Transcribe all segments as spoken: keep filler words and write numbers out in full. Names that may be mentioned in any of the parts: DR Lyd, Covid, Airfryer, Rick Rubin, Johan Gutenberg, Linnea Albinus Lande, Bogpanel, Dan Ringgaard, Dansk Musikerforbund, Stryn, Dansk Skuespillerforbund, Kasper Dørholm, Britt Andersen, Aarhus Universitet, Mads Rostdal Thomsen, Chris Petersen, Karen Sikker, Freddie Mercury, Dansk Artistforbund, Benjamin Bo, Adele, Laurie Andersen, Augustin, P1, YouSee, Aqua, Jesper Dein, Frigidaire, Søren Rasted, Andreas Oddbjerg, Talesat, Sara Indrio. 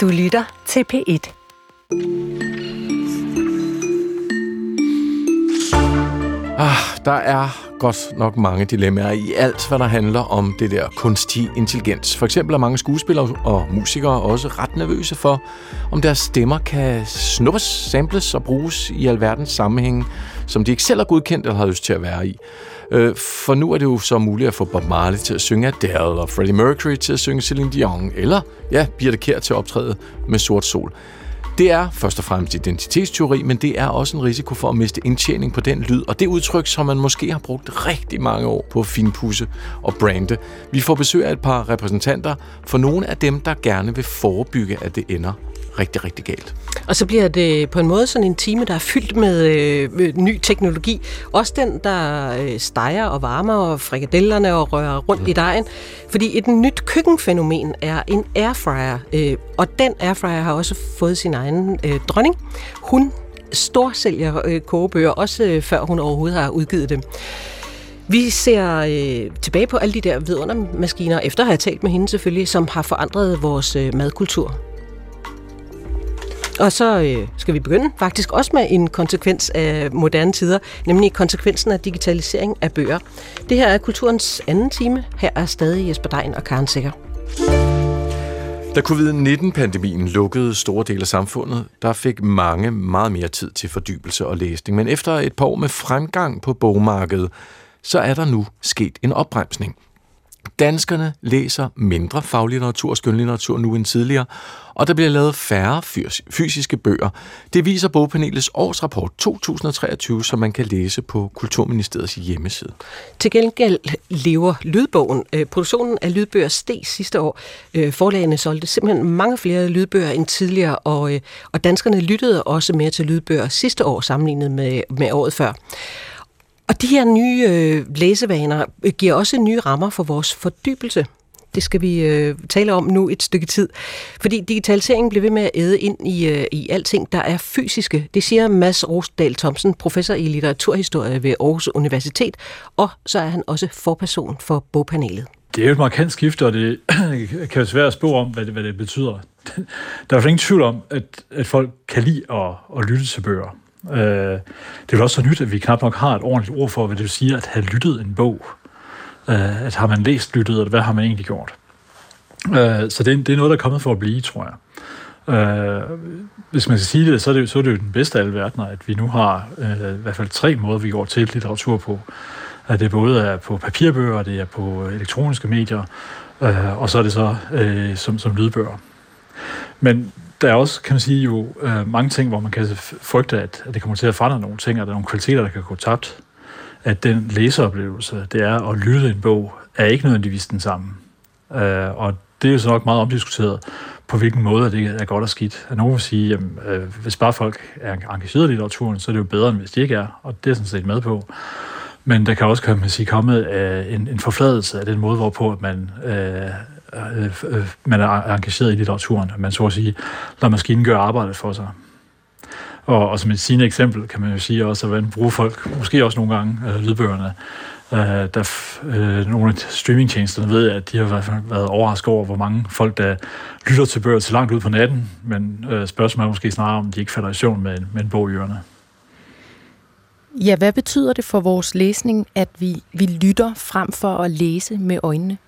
Du lytter til P et. Ah, der er godt nok mange dilemmaer i alt, hvad der handler om det der kunstig intelligens. For eksempel er mange skuespillere og musikere også ret nervøse for, om deres stemmer kan snuppes, samples og bruges i alverdens sammenhænge, som de ikke selv har godkendt eller har lyst til at være i. For nu er det jo så muligt at få Bob Marley til at synge Adele, og Freddie Mercury til at synge Celine Dion, eller ja, Birthe Kjær til at optræde med Sort Sol. Det er først og fremmest identitetsteori, men det er også en risiko for at miste indtjening på den lyd, og det udtryk, som man måske har brugt rigtig mange år på at finpudse og brande. Vi får besøg af et par repræsentanter for nogle af dem, der gerne vil forebygge, at det ender rigtig, rigtig galt. Og så bliver det på en måde sådan en time, der er fyldt med øh, ny teknologi. Også den, der øh, steger og varmer og frikadellerne og rører rundt mm. i dejen. Fordi et nyt køkkenfænomen er en airfryer. Øh, og den airfryer har også fået sin egen øh, dronning. Hun storsælger øh, kogebøger, også øh, før hun overhovedet har udgivet dem. Vi ser øh, tilbage på alle de der vidundermaskiner, efter at have talt med hende selvfølgelig, som har forandret vores øh, madkultur. Og så øh, skal vi begynde faktisk også med en konsekvens af moderne tider, nemlig konsekvensen af digitalisering af bøger. Det her er Kulturens anden time. Her er stadig Jesper Dein og Karen Sikker. Da covid nitten-pandemien lukkede store dele af samfundet, der fik mange meget mere tid til fordybelse og læsning. Men efter et par år med fremgang på bogmarkedet, så er der nu sket en opbremsning. Danskerne læser mindre faglitteratur og skønlitteratur nu end tidligere, og der bliver lavet færre fysiske bøger. Det viser Bogpanelets Årsrapport to tusind og treogtyve, som man kan læse på Kulturministeriets hjemmeside. Til gengæld lever lydbogen. Produktionen af lydbøger steg sidste år. Forlagene solgte simpelthen mange flere lydbøger end tidligere, og danskerne lyttede også mere til lydbøger sidste år sammenlignet med året før. Og de her nye øh, læsevaner giver også nye rammer for vores fordybelse. Det skal vi øh, tale om nu et stykke tid. Fordi digitaliseringen bliver ved med at æde ind i, øh, i alting, der er fysiske. Det siger Mads Rostdal Thomsen, professor i litteraturhistorie ved Aarhus Universitet. Og så er han også forperson for Bogpanelet. Det er jo et markant skifte, og det kan jo svært at spå om, hvad det, hvad det betyder. Der er jo ingen tvivl om, at, at folk kan lide at, at lytte til bøger. Det er jo også så nyt, at vi knap nok har et ordentligt ord for, hvad det vil sige at have lyttet en bog. At har man læst lyttet, eller hvad har man egentlig gjort? Så det er noget, der er kommet for at blive, tror jeg. Hvis man skal sige det, så er det jo, så er det jo den bedste af alle verdener, at vi nu har i hvert fald tre måder, vi går til litteratur på. At det både er på papirbøger, det er på elektroniske medier, og så er det så som, som lydbøger. Men der er også, kan man sige, jo mange ting, hvor man kan frygte, at det kommer til at forandre nogle ting, og der er nogle kvaliteter, der kan gå tabt. At den læseoplevelse, det er at lytte en bog, er ikke nødvendigvis den samme. Og det er jo så nok meget omdiskuteret, på hvilken måde det er godt og skidt. Nogle vil sige, at hvis bare folk er engageret i litteraturen, så er det jo bedre, end hvis de ikke er, og det er sådan set med på. Men der kan også, kan man sige, komme en forfladelse af den måde, hvorpå man... man er engageret i litteraturen, man så at sige, lader maskinen gøre arbejdet for sig. Og, og som et sigende eksempel kan man jo sige også, at man bruger folk, måske også nogle gange øh, lydbøgerne, øh, der øh, nogle af streamingtjenesterne ved, at de har været overrasket over, hvor mange folk, der lytter til bøger til langt ud på natten, men øh, spørgsmålet er måske snarere, om de ikke falder i søvn med, med en bog i ørerne. Ja, hvad betyder det for vores læsning, at vi, vi lytter frem for at læse med øjnene?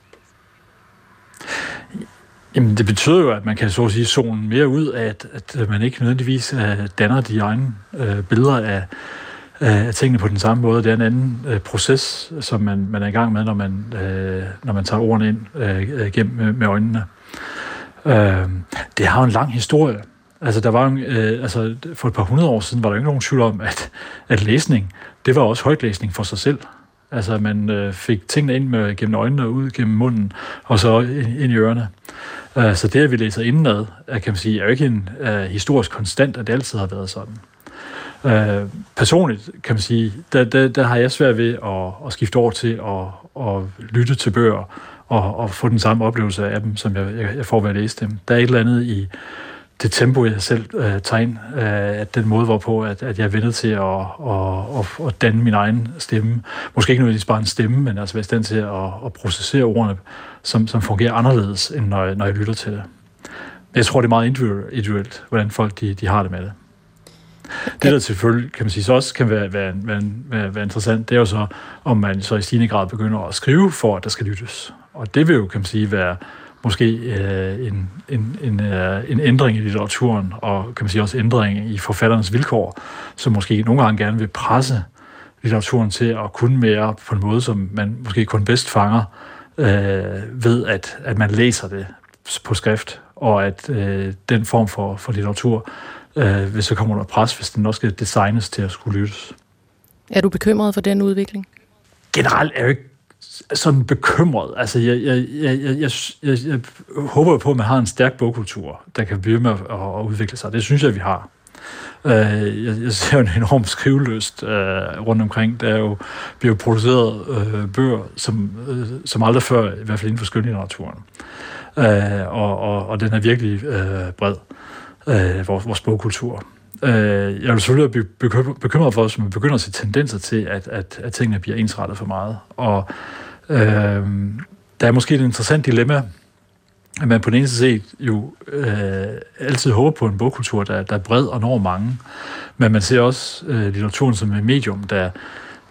Jamen, det betyder jo, at man kan så at sige zonen mere ud, at, at man ikke nødvendigvis uh, danner de egne uh, billeder af, uh, af tingene på den samme måde. Det er en anden uh, proces, som man, man er i gang med, når man, uh, når man tager ordene ind uh, gennem med, med øjnene. Uh, det har jo en lang historie. Altså, der var jo, øh, altså, for et par hundrede år siden var der jo ikke nogen tvivl om, at, at læsning, det var også højtlæsning for sig selv. Altså, man øh, fik tingene ind med, gennem øjnene og ud gennem munden, og så ind i ørerne. Uh, så det, at vi læser indenad, kan man sige, er jo ikke en uh, historisk konstant, at det altid har været sådan. Uh, personligt, kan man sige, der, der, der har jeg svært ved at, at skifte over til at, at lytte til bøger, og, og få den samme oplevelse af dem, som jeg, jeg får ved at læse dem. Der er et eller andet i det tempo, jeg selv øh, tager ind, øh, at den måde, hvorpå at, at jeg er vendet til at, at, at, at danne min egen stemme. Måske ikke nødvendigvis bare en stemme, men altså være i stand til at, at processere ordene, som, som fungerer anderledes, end når jeg, når jeg lytter til det. Jeg tror, det er meget individuelt, hvordan folk de, de har det med det. Det, der selvfølgelig kan man sige, så også kan være, være, være, være interessant, det er jo så, om man så i stigende grad begynder at skrive for, at der skal lyttes. Og det vil jo, kan man sige, være måske øh, en, en, en, øh, en ændring i litteraturen, og kan man sige også ændring i forfatternes vilkår, som måske nogle gange gerne vil presse litteraturen til at kunne mere på en måde, som man måske kun bedst fanger øh, ved, at, at man læser det på skrift, og at øh, den form for, for litteratur øh, hvis så kommer under pres, hvis den også skal designes til at skulle lyttes. Er du bekymret for den udvikling? Generelt er jeg jo ikke sådan bekymret. Altså, jeg, jeg, jeg, jeg, jeg, jeg håber på, at man har en stærk bogkultur, der kan blive med at, at udvikle sig. Det synes jeg, vi har. Jeg ser en enorm skrivelyst rundt omkring. Der er jo, bliver produceret bøger, som, som aldrig før, i hvert fald inden for skønlitteraturen. Og, og, og den er virkelig bred. Øh, vores, vores bogkultur. Øh, jeg vil selvfølgelig blive bekymret, bekymret for, at man begynder at se tendenser til, at, at, at tingene bliver ensrettet for meget. Og øh, der er måske et interessant dilemma, at man på den ene side jo øh, altid håber på en bogkultur, der, der er bred og når mange, men man ser også øh, litteraturen som et medium, der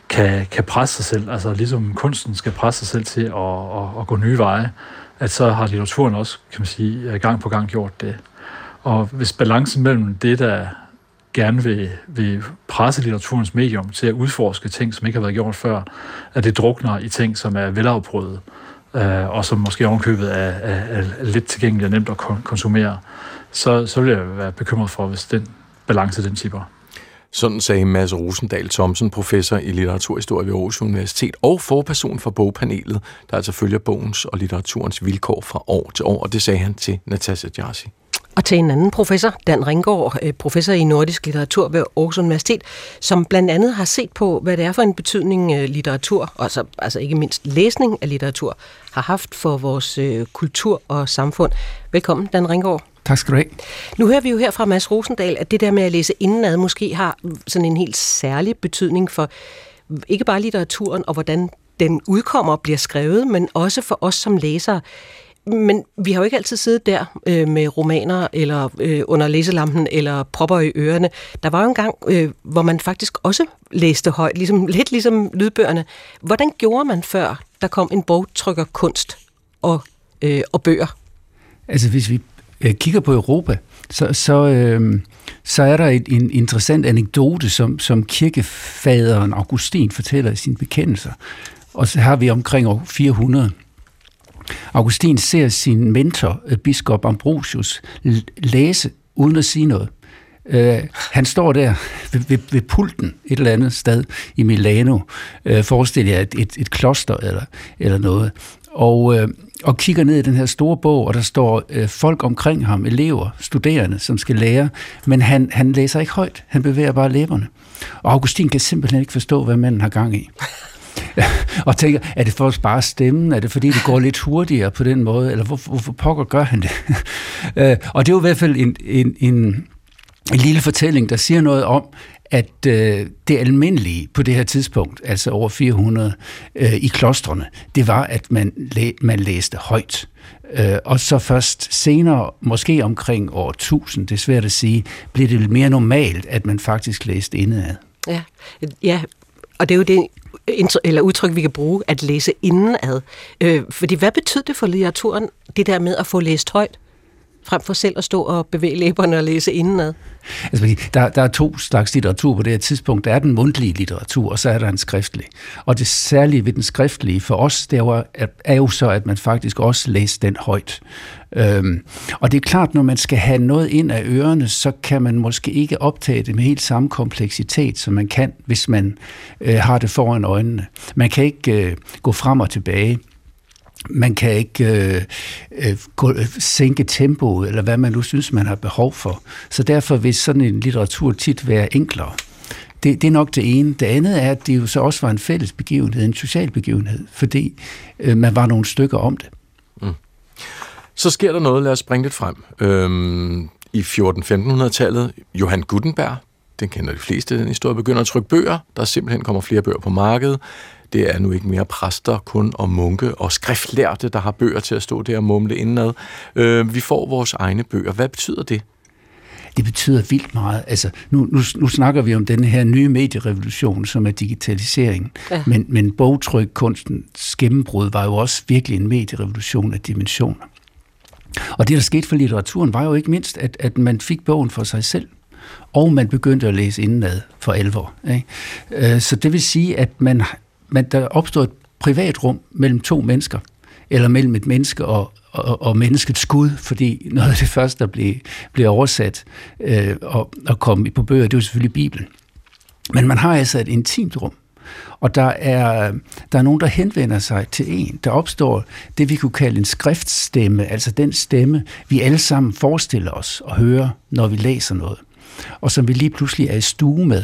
kan, kan presse sig selv, altså ligesom kunsten skal presse sig selv til at, at, at gå nye veje, at så har litteraturen også, kan man sige, gang på gang gjort det. Og hvis balancen mellem det, der gerne vil, vil presse litteraturens medium til at udforske ting, som ikke har været gjort før, at det drukner i ting, som er velafprøvet, øh, og som måske ovenkøbet er, er, er lidt tilgængeligt og nemt at konsumere, så, så vil jeg være bekymret for, hvis den balance, den tipper. Sådan sagde Mads Rostdal Thomsen, professor i litteraturhistorie ved Aarhus Universitet og forperson for Bogpanelet, der altså følger bogens og litteraturens vilkår fra år til år, og det sagde han til Natasa Gyasi. Og til en anden professor, Dan Ringgaard, professor i nordisk litteratur ved Aarhus Universitet, som blandt andet har set på, hvad det er for en betydning litteratur, og så, altså ikke mindst læsning af litteratur, har haft for vores øh, kultur og samfund. Velkommen, Dan Ringgaard. Tak skal du have. Nu hører vi jo her fra Mads Rostdal, at det der med at læse indenad måske har sådan en helt særlig betydning for ikke bare litteraturen og hvordan den udkommer og bliver skrevet, men også for os som læsere. Men vi har jo ikke altid siddet der øh, med romaner, eller øh, under læselampen, eller propper i ørerne. Der var jo en gang, øh, hvor man faktisk også læste højt, ligesom, lidt ligesom lydbøgerne. Hvordan gjorde man før, der kom en bogtrykkerkunst og, øh, og bøger? Altså, hvis vi kigger på Europa, så, så, øh, så er der et, en interessant anekdote, som, som kirkefaderen Augustin fortæller i sine bekendelser. Og så har vi omkring år fire hundrede. Augustin ser sin mentor, biskop Ambrosius, læse uden at sige noget. Uh, han står der ved, ved, ved pulten et eller andet sted i Milano, uh, forestil jer et, et, et kloster eller, eller noget, og, uh, og kigger ned i den her store bog, og der står uh, folk omkring ham, elever, studerende, som skal lære, men han, han læser ikke højt, han bevæger bare læberne. Og Augustin kan simpelthen ikke forstå, hvad manden har gang i. Og tænker, er det for at spare stemmen? Er det fordi, det går lidt hurtigere på den måde? Eller hvorfor, hvorfor pokker gør han det? Og det er jo i hvert fald en, en, en, en lille fortælling, der siger noget om, at øh, det almindelige på det her tidspunkt, altså over fire hundrede øh, i klostrene, det var, at man, læ- man læste højt. Øh, og så først senere, måske omkring år tusind, det er svært at sige, blev det mere normalt, at man faktisk læste indad. Ja, ja. Og det er jo det eller udtryk, vi kan bruge, at læse indenad. Øh, fordi hvad betyder det for litteraturen, det der med at få læst højt, frem for selv at stå og bevæge læberne og læse indenad? Altså, der, der er to slags litteratur på det her tidspunkt. Der er den mundtlige litteratur, og så er der en skriftlig. Og det særlige ved den skriftlige for os, det er, er jo så, at man faktisk også læser den højt. Øhm, og det er klart, når man skal have noget ind af ørerne, så kan man måske ikke optage det med helt samme kompleksitet, som man kan, hvis man øh, har det foran øjnene. Man kan ikke øh, gå frem og tilbage. Man kan ikke øh, øh, gå, øh, sænke tempoet, eller hvad man nu synes, man har behov for. Så derfor vil sådan en litteratur tit være enklere. Det, det er nok det ene. Det andet er, at det jo så også var en fælles begivenhed, en social begivenhed, fordi øh, man var nogle stykker om det. Mm. Så sker der noget, lad os bringe det frem. Øhm, I fjorten-femtenhundredetallet, Johan Gutenberg, den kender de fleste, den historie, begynder at trykke bøger. Der simpelthen kommer flere bøger på markedet. Det er nu ikke mere præster, kun og munke og skriftlærte, der har bøger til at stå der og mumle indenad. Øh, vi får vores egne bøger. Hvad betyder det? Det betyder vildt meget. Altså, nu, nu, nu snakker vi om den her nye medierevolution, som er digitaliseringen. Ja. Men, men bogtrykkunstens gennembrud var jo også virkelig en medierevolution af dimensioner. Og det, der skete for litteraturen, var jo ikke mindst, at, at man fik bogen for sig selv, og man begyndte at læse indenad for alvor. Ikke? Så det vil sige, at man, man, der opstod et privat rum mellem to mennesker, eller mellem et menneske og Og, og menneskets skud, fordi noget af det første, der blev, blev oversat øh, og, og kom på bøger, det er jo selvfølgelig Bibelen. Men man har altså et intimt rum, og der er, der er nogen, der henvender sig til en. Der opstår det, vi kunne kalde en skriftstemme, altså den stemme, vi alle sammen forestiller os og hører, når vi læser noget, og som vi lige pludselig er i stue med.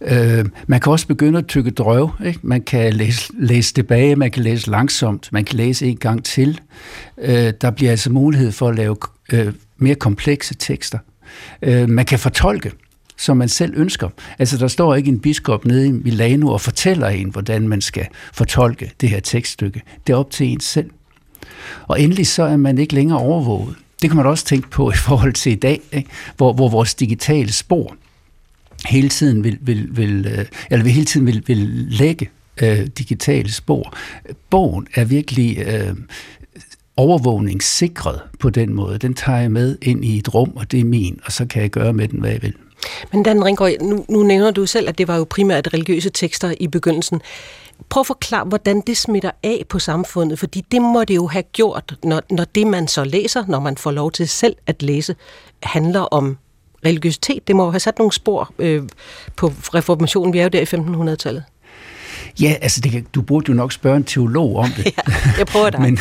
Uh, man kan også begynde at tykke drøv, ikke? Man kan læse, læse tilbage, man kan læse langsomt, man kan læse en gang til. Uh, der bliver altså mulighed for at lave uh, mere komplekse tekster. Uh, man kan fortolke, som man selv ønsker. Altså, der står ikke en biskop nede i Milano og fortæller en, hvordan man skal fortolke det her tekststykke. Det er op til en selv. Og endelig så er man ikke længere overvåget. Det kan man også tænke på i forhold til i dag, ikke? Hvor, hvor vores digitale spor hele tiden vil, vil, vil, eller hele tiden vil, vil lægge øh, digitale spor. Bogen er virkelig øh, overvågningssikret på den måde. Den tager jeg med ind i et rum, og det er min, og så kan jeg gøre med den, hvad jeg vil. Men Dan Ringgaard, nu, nu nævner du selv, at det var jo primært religiøse tekster i begyndelsen. Prøv at forklare, hvordan det smitter af på samfundet, fordi det må det jo have gjort, når, når det, man så læser, når man får lov til selv at læse, handler om religiøsitet. Det må have sat nogle spor øh, på reformationen. Vi er jo der i femtenhundredetallet. Ja, altså, det kan, du burde jo nok spørge en teolog om det. Ja, jeg prøver dig. men,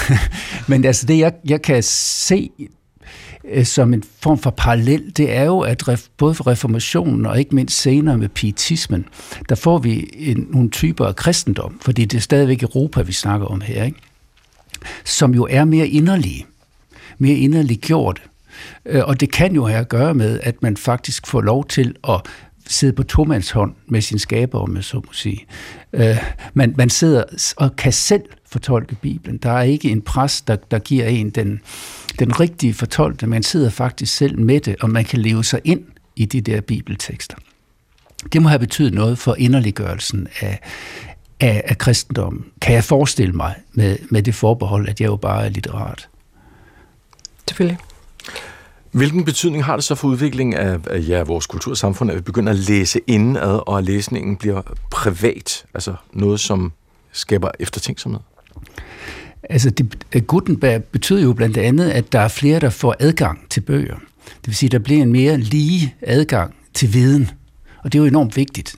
men altså, det jeg, jeg kan se øh, som en form for parallel, det er jo, at ref, både for reformationen og ikke mindst senere med pietismen, der får vi en, nogle typer af kristendom, fordi det er stadigvæk Europa, vi snakker om her, ikke? Som jo er mere inderlige, mere inderliggjorte. Og det kan jo have at gøre med, at man faktisk får lov til at sidde på tomandshånd med sin skaber, om jeg så må sige. Man, man sidder og kan selv fortolke Bibelen. Der er ikke en præst, der, der giver en den, den rigtige fortolkning. Man sidder faktisk selv med det, og man kan leve sig ind i de der bibeltekster. Det må have betydet noget for inderliggørelsen af, af, af kristendommen, kan jeg forestille mig, med, med det forbehold, at jeg jo bare er litterat. Selvfølgelig. Hvilken betydning har det så for udviklingen af, af ja, vores kultursamfund, at vi begynder at læse indenad, og at læsningen bliver privat, altså noget, som skaber eftertænksomhed? Altså, det, Gutenberg betyder jo blandt andet, at der er flere, der får adgang til bøger. Det vil sige, at der bliver en mere lige adgang til viden, og det er jo enormt vigtigt,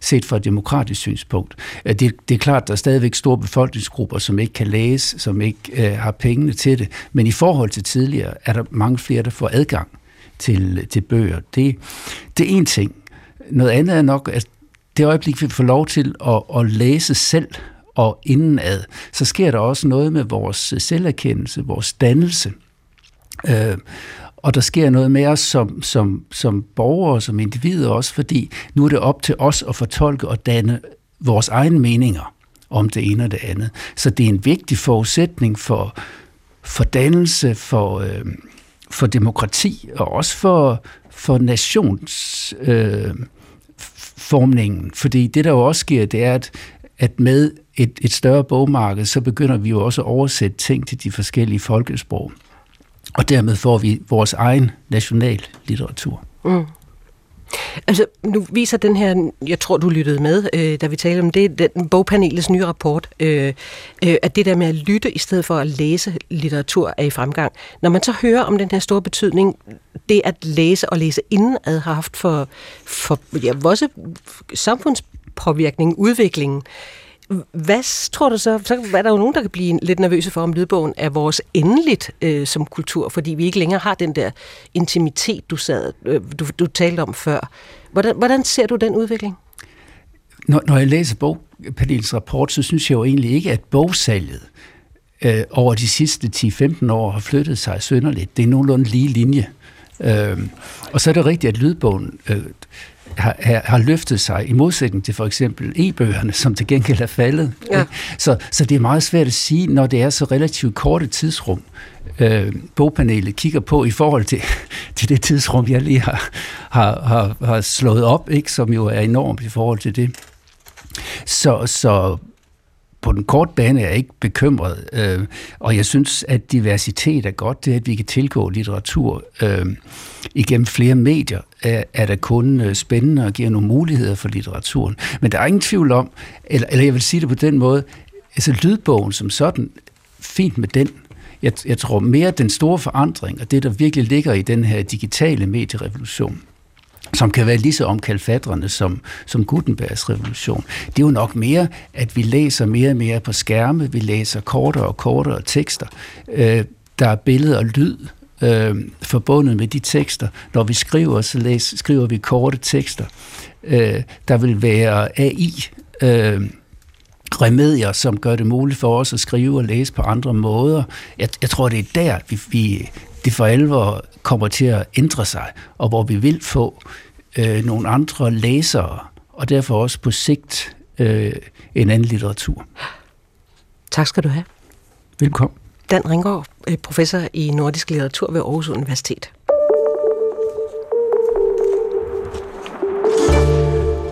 set fra et demokratisk synspunkt. Det, det er klart, der er stadigvæk store befolkningsgrupper, som ikke kan læse, som ikke øh, har pengene til det, men i forhold til tidligere, er der mange flere, der får adgang til, til bøger. Det, det er én ting. Noget andet er nok, at det øjeblik, vi får lov til at, at læse selv og indenad, så sker der også noget med vores selverkendelse, vores dannelse. Øh, Og der sker noget med os som, som, som borgere, som individer også, fordi nu er det op til os at fortolke og danne vores egne meninger om det ene og det andet. Så det er en vigtig forudsætning for, for dannelse, for, øh, for demokrati og også for, for nationsformningen. Øh, fordi det, der jo også sker, det er, at, at med et, et større bogmarked, så begynder vi jo også at oversætte ting til de forskellige folkesprog. Og dermed får vi vores egen national litteratur. Mm. Altså, nu viser den her, jeg tror, du lyttede med, øh, da vi talte om det, den, Bogpanelets nye rapport, øh, øh, at det der med at lytte i stedet for at læse litteratur er i fremgang. Når man så hører om den her store betydning, det at læse og læse indenad har haft for, for ja, vores samfundspåvirkning, udviklingen, hvad tror du så? Så er der jo nogen, der kan blive lidt nervøse for, om lydbogen er vores endeligt øh, som kultur, fordi vi ikke længere har den der intimitet, du, sad, øh, du, du talte om før. Hvordan, hvordan ser du den udvikling? Når, når jeg læser Bogpanelets rapport, så synes jeg jo egentlig ikke, at bogsalget øh, over de sidste ti til femten år har flyttet sig synderligt. Det er nogenlunde lige linje. Øh, og så er det rigtigt, at lydbogen øh, har, har løftet sig i modsætning til for eksempel e-bøgerne, som til gengæld er faldet. Ja. Så, så det er meget svært at sige, når det er så relativt korte tidsrum, øh, bogpanelet kigger på i forhold til, til det tidsrum, jeg lige har, har, har, har slået op, ikke, som jo er enormt i forhold til det. Så, så på den korte bane er jeg ikke bekymret, øh, og jeg synes, at diversitet er godt. Det, at vi kan tilgå litteratur øh, igennem flere medier, er, er da kun spændende og giver nogle muligheder for litteraturen. Men der er ingen tvivl om, eller, eller jeg vil sige det på den måde, altså lydbogen som sådan, fint med den. Jeg, jeg tror mere, den store forandring, og det, der virkelig ligger i den her digitale medierevolution, som kan være lige så omkalfatrende som, som Gutenbergs revolution. Det er jo nok mere, at vi læser mere og mere på skærme, vi læser kortere og kortere tekster. Øh, der er billeder og lyd øh, forbundet med de tekster. Når vi skriver, så læs, skriver vi korte tekster. Øh, der vil være A I, øh, remedier, som gør det muligt for os at skrive og læse på andre måder. Jeg, jeg tror, det er der, vi... vi det for alvor kommer til at ændre sig, og hvor vi vil få øh, nogle andre læsere, og derfor også på sigt øh, en anden litteratur. Tak skal du have. Velkommen. Dan Ringgaard, professor i nordisk litteratur ved Aarhus Universitet.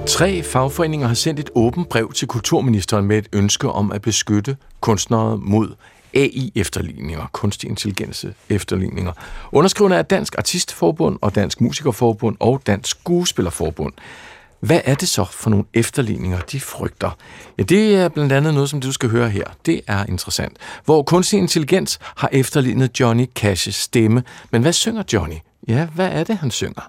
Tre fagforeninger har sendt et åbent brev til kulturministeren med et ønske om at beskytte kunstnere mod A I-efterligninger, kunstig intelligens-efterligninger. Underskrivende er Dansk Artistforbund og Dansk Musikerforbund og Dansk Skuespillerforbund. Hvad er det så for nogle efterligninger, de frygter? Ja, det er blandt andet noget, som du skal høre her. Det er interessant. Hvor kunstig intelligens har efterlignet Johnny Cashs stemme. Men hvad synger Johnny? Ja, hvad er det, han synger?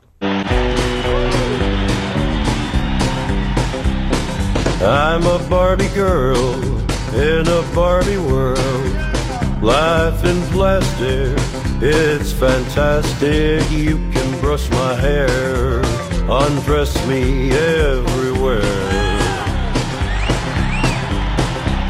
I'm a Barbie girl in a Barbie world. Life in plastic, it's fantastic. You can brush my hair, undress me everywhere.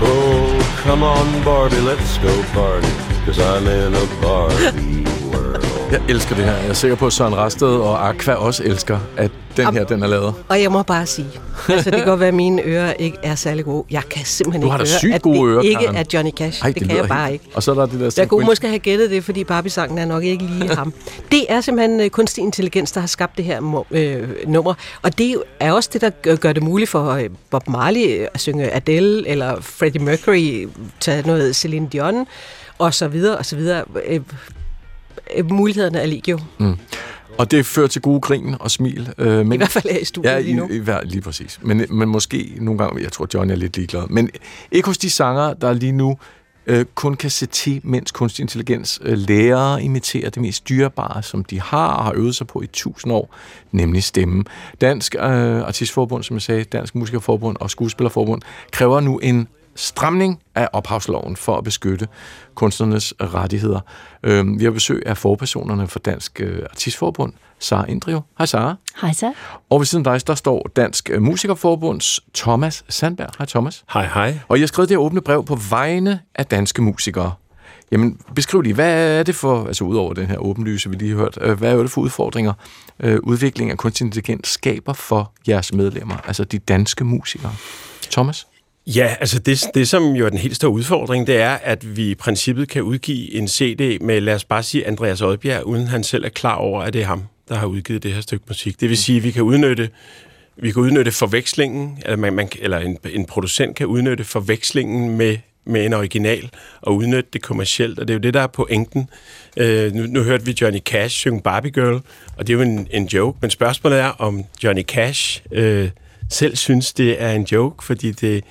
Oh, come on Barbie, let's go party, 'cause I'm in a Barbie world. Jeg elsker det her. Jeg er sikker på, at Søren Rasted og Aqua også elsker, at den her, den er lavet. Og jeg må bare sige, altså det kan godt være, at mine ører ikke er særlig gode. Jeg kan simpelthen ikke høre, sygt at det ører, ikke er Johnny Cash. Ej, det, det kan jeg bare helt. Ikke. Og så er der det der... Jeg kunne måske have gættet det, fordi Barbie-sangen er nok ikke lige ham. Det er simpelthen kunstig intelligens, der har skabt det her øh, nummer. Og det er også det, der gør det muligt for Bob Marley at synge Adele, eller Freddie Mercury, tage noget Celine Dion, og så videre, og så videre. Mulighederne er legio. Mm. Og det fører til gode grin og smil. Øh, men I hvert fald er i studiet ja, lige nu. I, lige præcis. Men, men måske nogle gange, jeg tror, Johnny er lidt ligeglad. Men ikke hos de sanger, der lige nu øh, kun kan se til, mens kunstig intelligens øh, lærer imiterer det mest dyrebare, som de har og har øvet sig på i tusind år, nemlig stemmen. Dansk øh, Artistforbund, som jeg sagde, Dansk Musikerforbund og Skuespillerforbund kræver nu en stramning af ophavsloven for at beskytte kunstnernes rettigheder. Vi har besøg af forpersonerne for Dansk Artistforbund, Sara Indrio. Hej Sara. Hej Sara. Og ved siden af dig, der står Dansk Musikerforbunds Thomas Sandberg. Hej Thomas. Hej hej. Og I har skrevet det åbne brev på vegne af danske musikere. Jamen, beskriv lige, hvad er det for, altså udover den her åbenlyse, vi lige har hørt, hvad er det for udfordringer, udviklingen af kunstig intelligens skaber for jeres medlemmer, altså de danske musikere? Thomas? Ja, altså det, det, som jo er den helt store udfordring, det er, at vi i princippet kan udgive en C D med, lad os bare sige, Andreas Oddbjerg, uden han selv er klar over, at det er ham, der har udgivet det her stykke musik. Det vil sige, at vi kan udnytte, vi kan udnytte forvekslingen, eller, man, man, eller en, en producent kan udnytte forvekslingen med, med en original, og udnytte det kommercielt, og det er jo det, der er pointen. Øh, nu, nu hørte vi Johnny Cash synge Barbie Girl, og det er jo en, en joke, men spørgsmålet er, om Johnny Cash... Øh, selv synes, det er en joke, fordi det,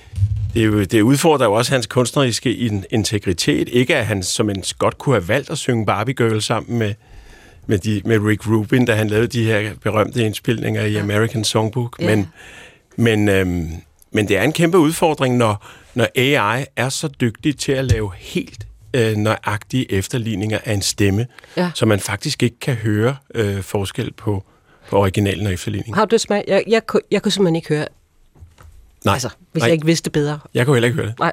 det, jo, det udfordrer jo også hans kunstneriske integritet. Ikke at han som en godt kunne have valgt at synge Barbie Girl sammen med, med, de, med Rick Rubin, da han lavede de her berømte indspilninger i American Songbook. Yeah. Men, men, øhm, men det er en kæmpe udfordring, når, når A I er så dygtig til at lave helt øh, nøjagtige efterligninger af en stemme, yeah. så man faktisk ikke kan høre øh, forskel på originalen og efterligningen. Har du det smag? Jeg, jeg, jeg, jeg kunne simpelthen ikke høre. Nej. Altså, hvis nej. Jeg ikke vidste bedre. Jeg kunne heller ikke høre det. Nej.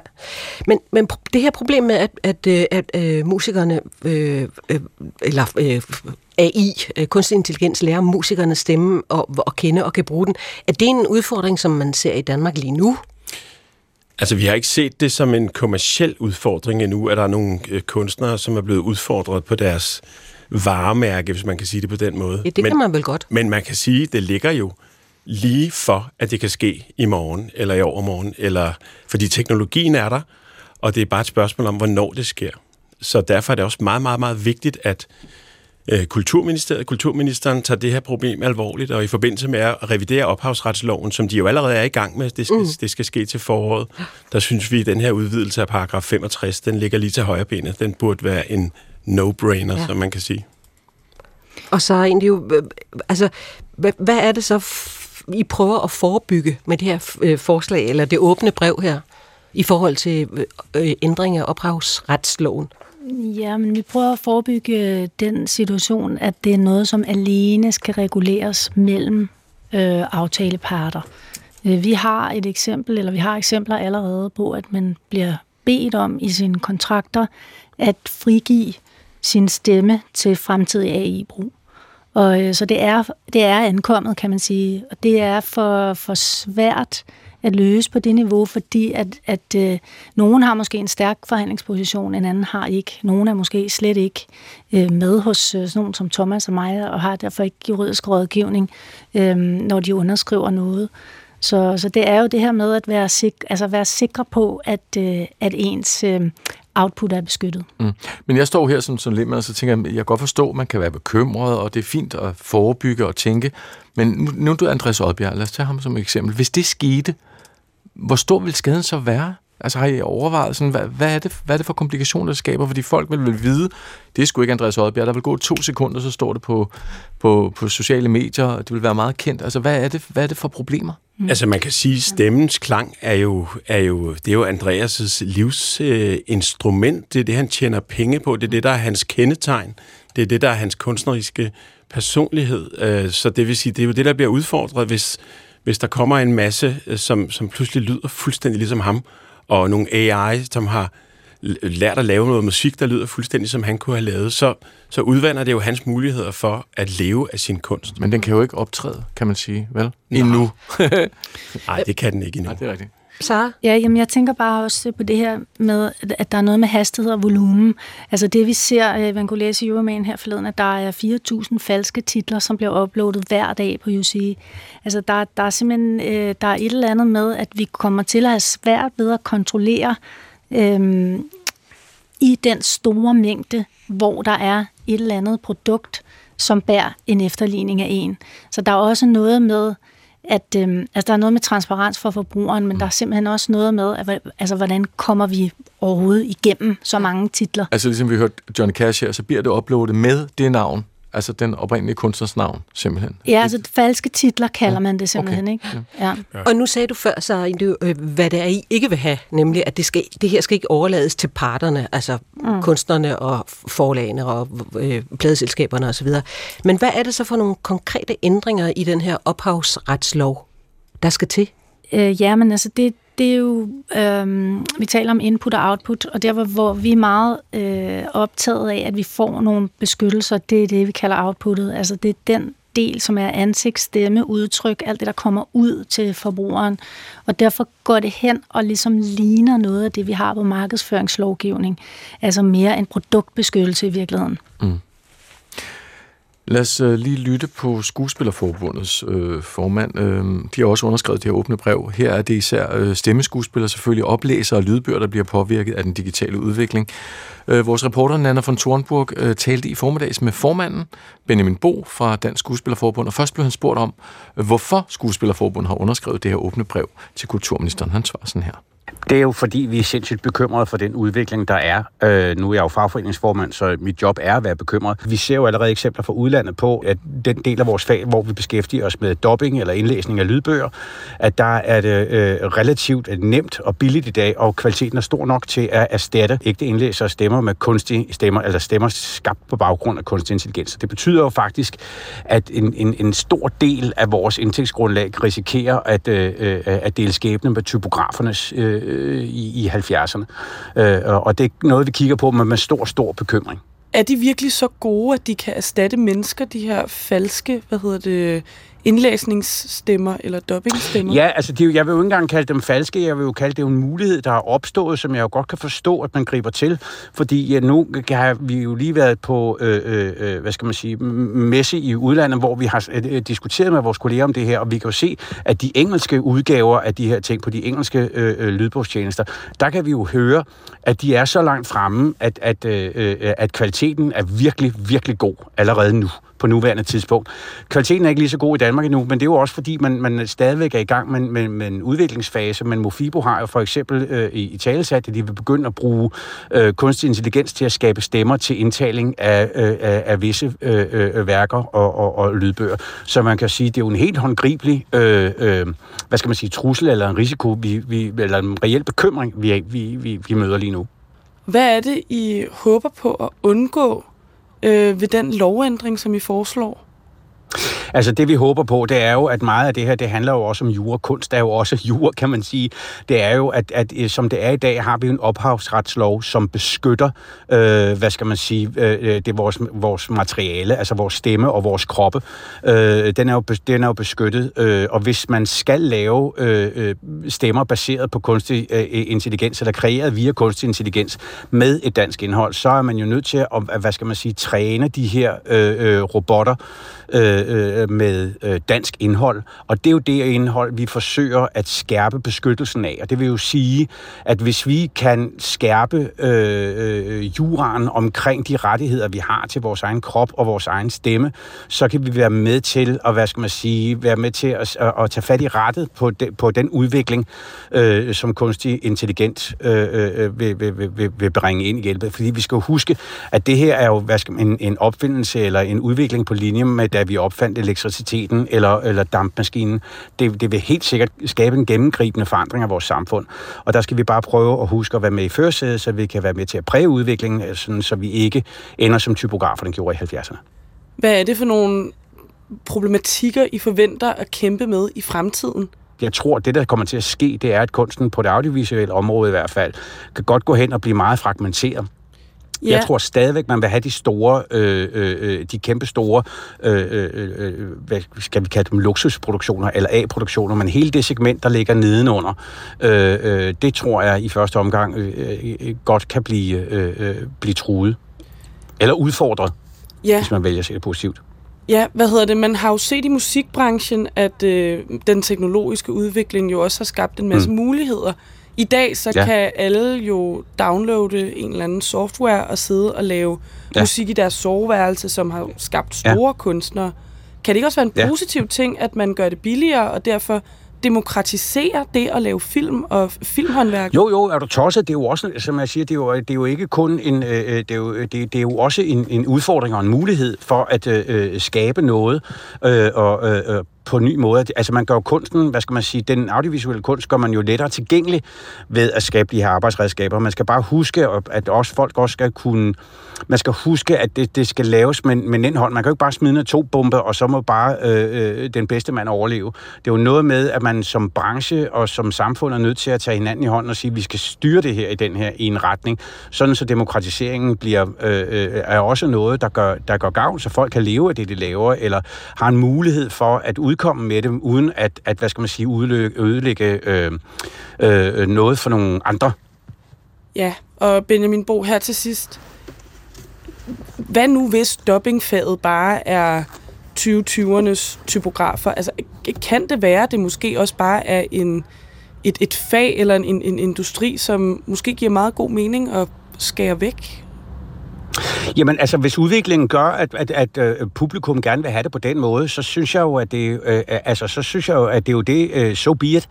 Men, men det her problem med, at, at, at, at, at musikerne, øh, øh, eller øh, A I, kunstig intelligens, lærer musikernes stemme at kende og kan bruge den. Er det en udfordring, som man ser i Danmark lige nu? Altså, vi har ikke set det som en kommerciel udfordring endnu, at der er nogle kunstnere, som er blevet udfordret på deres varemærke, hvis man kan sige det på den måde. Ja, det men, kan man vel godt. Men man kan sige, at det ligger jo lige for, at det kan ske i morgen, eller i overmorgen, eller, fordi teknologien er der, og det er bare et spørgsmål om, hvornår det sker. Så derfor er det også meget, meget, meget vigtigt, at Kulturministeriet, kulturministeren tager det her problem alvorligt, og i forbindelse med at revidere ophavsretsloven, som de jo allerede er i gang med, det skal, mm. det skal ske til foråret, der synes vi, at den her udvidelse af paragraf femogtres, den ligger lige til højre benet. Den burde være en no-brainer, ja. Som man kan sige. Og så egentlig jo, altså, hvad, hvad er det så, I prøver at forebygge med det her forslag, eller det åbne brev her, i forhold til ændring af ophavsretsloven? Ja, men vi prøver at forebygge den situation, at det er noget, som alene skal reguleres mellem øh, aftaleparter. Vi har et eksempel, eller vi har eksempler allerede på, at man bliver bedt om i sine kontrakter at frigive sin stemme til fremtidig A I-brug. Og øh, så det er, det er ankommet, kan man sige, og det er for, for svært at løse på det niveau, fordi at, at øh, nogen har måske en stærk forhandlingsposition, en anden har ikke. Nogen er måske slet ikke øh, med hos øh, sådan nogen som Thomas og mig, og har derfor ikke juridisk rådgivning, øh, når de underskriver noget. Så, så det er jo det her med at være, sik- altså være sikre på, at, øh, at ens øh, output er beskyttet. Mm. Men jeg står her som, som lemmer, og så tænker jeg, jeg kan godt forstå, at man kan være bekymret, og det er fint at forebygge og tænke. Men nu, nu er du Andreas Oddbjerg, lad os tage ham som eksempel. Hvis det skete, hvor stor vil skaden så være? Altså har I overvejet, sådan, hvad, hvad, er det, hvad er det for komplikationer, der skaber? Fordi folk vil vel vide, det er sgu ikke Andreas Oddbjerg, der vil gå to sekunder, så står det på, på, på sociale medier, og det vil være meget kendt. Altså hvad er det, hvad er det for problemer? Mm. Altså man kan sige, stemmens klang er jo, er jo, det er jo Andreas' livsinstrument, øh, det er det, han tjener penge på, det er det, der er hans kendetegn, det er det, der er hans kunstneriske personlighed. Øh, så det vil sige, det er jo det, der bliver udfordret, hvis... Hvis der kommer en masse, som, som pludselig lyder fuldstændig ligesom ham, og nogle A I, som har lært at lave noget musik, der lyder fuldstændig som han kunne have lavet, så, så udvander det jo hans muligheder for at leve af sin kunst. Men den kan jo ikke optræde, kan man sige, vel? Endnu. Nej, det kan den ikke endnu. Nej, det er rigtigt. Så? Ja, jamen jeg tænker bare også på det her med, at der er noget med hastighed og volumen. Altså det vi ser, man kunne læse i Euroman her forleden, at der er fire tusind falske titler, som bliver uploadet hver dag på YouSee. Altså der, der er simpelthen der er et eller andet med, at vi kommer til at have svært ved at kontrollere øhm, i den store mængde, hvor der er et eller andet produkt, som bærer en efterligning af en. Så der er også noget med... at øh, altså, der er noget med transparens for forbrugeren, men mm. der er simpelthen også noget med, at, altså, hvordan kommer vi overhovedet igennem så mange titler? Altså ligesom vi hørte Johnny Cash her, så bliver det uploadet med det navn, altså den oprindelige kunstners navn, simpelthen. Ja, altså falske titler kalder ja. Man det simpelthen, okay. ikke? Ja. Ja. Og nu sagde du før, så, hvad det er, I ikke vil have, nemlig at det, skal, det her skal ikke overlades til parterne, altså mm. kunstnerne og forlagene og øh, pladeselskaberne osv. Men hvad er det så for nogle konkrete ændringer i den her ophavsretslov, der skal til? Øh, ja, men altså det... Det er jo, øh, vi taler om input og output, og der hvor vi er meget øh, optaget af, at vi får nogle beskyttelser, det er det, vi kalder outputtet. Altså det er den del, som er ansigt, stemme, udtryk, alt det, der kommer ud til forbrugeren. Og derfor går det hen og ligesom ligner noget af det, vi har på markedsføringslovgivning. Altså mere en produktbeskyttelse i virkeligheden. Mm. Lad os lige lytte på Skuespillerforbundets øh, formand. Øh, de har også underskrevet det her åbne brev. Her er det især øh, stemmeskuespillere, selvfølgelig oplæser og lydbøger, der bliver påvirket af den digitale udvikling. Øh, vores reporter, Nana von Thornburg, øh, talte i formiddags med formanden, Benjamin Bo fra Dansk Skuespillerforbund, og først blev han spurgt om, øh, hvorfor Skuespillerforbundet har underskrevet det her åbne brev til kulturministeren. Han svarer sådan her. Det er jo fordi, vi er sindssygt bekymrede for den udvikling, der er. Øh, nu er jeg jo fagforeningsformand, så mit job er at være bekymret. Vi ser jo allerede eksempler fra udlandet på, at den del af vores fag, hvor vi beskæftiger os med dubbing eller indlæsning af lydbøger, at der er det øh, relativt nemt og billigt i dag, og kvaliteten er stor nok til at erstatte ægte indlæser og stemmer med kunstige stemmer, eller stemmer skabt på baggrund af kunstig intelligens. Det betyder jo faktisk, at en, en, en stor del af vores indtægtsgrundlag risikerer at, øh, at dele skæbne med typografernes øh, I, i halvfjerdserne. Øh, og det er noget, vi kigger på med, med stor, stor bekymring. er de virkelig så gode, at de kan erstatte mennesker, de her falske, hvad hedder det, indlæsningsstemmer eller dubbingstemmer? Ja, altså de, jeg vil jo ikke engang kalde dem falske, jeg vil jo kalde det en mulighed, der er opstået, som jeg jo godt kan forstå, at man griber til, fordi ja, nu har vi jo lige været på, øh, øh, hvad skal man sige, messe i udlandet, hvor vi har øh, diskuteret med vores kolleger om det her, og vi kan jo se, at de engelske udgaver af de her ting på de engelske øh, lydbogstjenester, der kan vi jo høre, at de er så langt fremme, at, at, øh, at kvaliteten er virkelig, virkelig god allerede nu. På nuværende tidspunkt. Kvaliteten er ikke lige så god i Danmark endnu, men det er jo også fordi, man, man stadigvæk er i gang med, med, med en udviklingsfase, men Mofibo har jo for eksempel øh, i, i talesat, at de vil begynde at bruge øh, kunstig intelligens til at skabe stemmer til indtaling af, øh, af, af visse øh, øh, værker og, og, og lydbøger. Så man kan sige, det er jo en helt håndgribelig øh, øh, hvad skal man sige, trussel eller en risiko, vi, vi, eller en reel bekymring, vi, vi, vi, vi møder lige nu. Hvad er det, I håber på at undgå Øh, ved den lovændring, som I foreslår? Altså det vi håber på, det er jo, at meget af det her, det handler jo også om jura. Kunst er jo også jura, kan man sige. Det er jo, at, at som det er i dag, har vi en ophavsretslov, som beskytter, øh, hvad skal man sige, øh, det er vores, vores materiale, altså vores stemme og vores kroppe. Øh, den, er jo, den er jo beskyttet, øh, og hvis man skal lave øh, stemmer baseret på kunstig øh, intelligens, eller kreeret via kunstig intelligens med et dansk indhold, så er man jo nødt til at, hvad skal man sige, træne de her øh, robotter, øh, øh, med øh, dansk indhold, og det er jo det indhold, vi forsøger at skærpe beskyttelsen af, og det vil jo sige, at hvis vi kan skærpe øh, øh, juraen omkring de rettigheder, vi har til vores egen krop og vores egen stemme, så kan vi være med til at, hvad skal man sige, være med til at, at, at tage fat i rettet på, de, på den udvikling, øh, som kunstig intelligens øh, øh, vil, vil, vil, vil bringe ind i hjælpet, fordi vi skal jo huske, at det her er jo hvad skal man, en, en opfindelse eller en udvikling på linje med, da vi opfandt elektriciteten eller, eller dampmaskinen. Det, det vil helt sikkert skabe en gennemgribende forandring af vores samfund. Og der skal vi bare prøve at huske at være med i førersædet, så vi kan være med til at præge udviklingen, sådan, så vi ikke ender som typograferne gjorde i halvfjerdserne. Hvad er det for nogle problematikker, I forventer at kæmpe med i fremtiden? Jeg tror, at det, der kommer til at ske, det er, at kunsten på det audiovisuelle område i hvert fald, kan godt gå hen og blive meget fragmenteret. Yeah. Jeg tror stadigvæk, man vil have de store, øh, øh, de kæmpe store, øh, øh, hvad skal vi kalde dem, luksusproduktioner eller A-produktioner, men hele det segment, der ligger nedenunder, øh, øh, det tror jeg i første omgang øh, godt kan blive, øh, blive truet. Eller udfordret, yeah. Hvis man vælger at se det positivt. Ja, hvad hedder det? Man har jo set i musikbranchen, at øh, den teknologiske udvikling jo også har skabt en masse mm. muligheder. I dag så ja. kan alle jo downloade en eller anden software og sidde og lave ja. musik i deres soveværelse, som har skabt store ja. kunstnere. Kan det ikke også være en ja. positiv ting, at man gør det billigere, og derfor demokratiserer det at lave film og filmhåndværk? Jo, jo, er du tosset? Det er jo også, som jeg siger, det er jo, det er jo ikke kun en, øh, det, er jo, det, det er jo også en, en udfordring og en mulighed for at øh, skabe noget øh, og øh, på en ny måde. Altså man gør kunsten, hvad skal man sige, den audiovisuelle kunst gør man jo lettere tilgængelig ved at skabe de her arbejdsredskaber. Man skal bare huske, at også folk også skal kunne, man skal huske, at det, det skal laves med, med en indhold. Man kan jo ikke bare smide en atombombe, og så må bare øh, den bedste mand overleve. Det er jo noget med, at man som branche og som samfund er nødt til at tage hinanden i hånden og sige, at vi skal styre det her i den her i en retning, sådan så demokratiseringen bliver, øh, er også noget, der gør, der gør gavn, så folk kan leve af det, de laver, eller har en mulighed for at ud komme med dem, uden at, at hvad skal man sige, udlø- ødelægge øh, øh, noget for nogle andre. Ja, og Benjamin Bo, her til sidst. Hvad nu, hvis dubbingfaget bare er tyve tyvernes typografer? Altså, kan det være, det måske også bare er en, et, et fag eller en, en industri, som måske giver meget god mening at skære væk? Jamen, altså, hvis udviklingen gør, at, at, at, at publikum gerne vil have det på den måde, så synes jeg jo, at det, øh, altså, så synes jeg jo, at det er jo det, øh, so be it.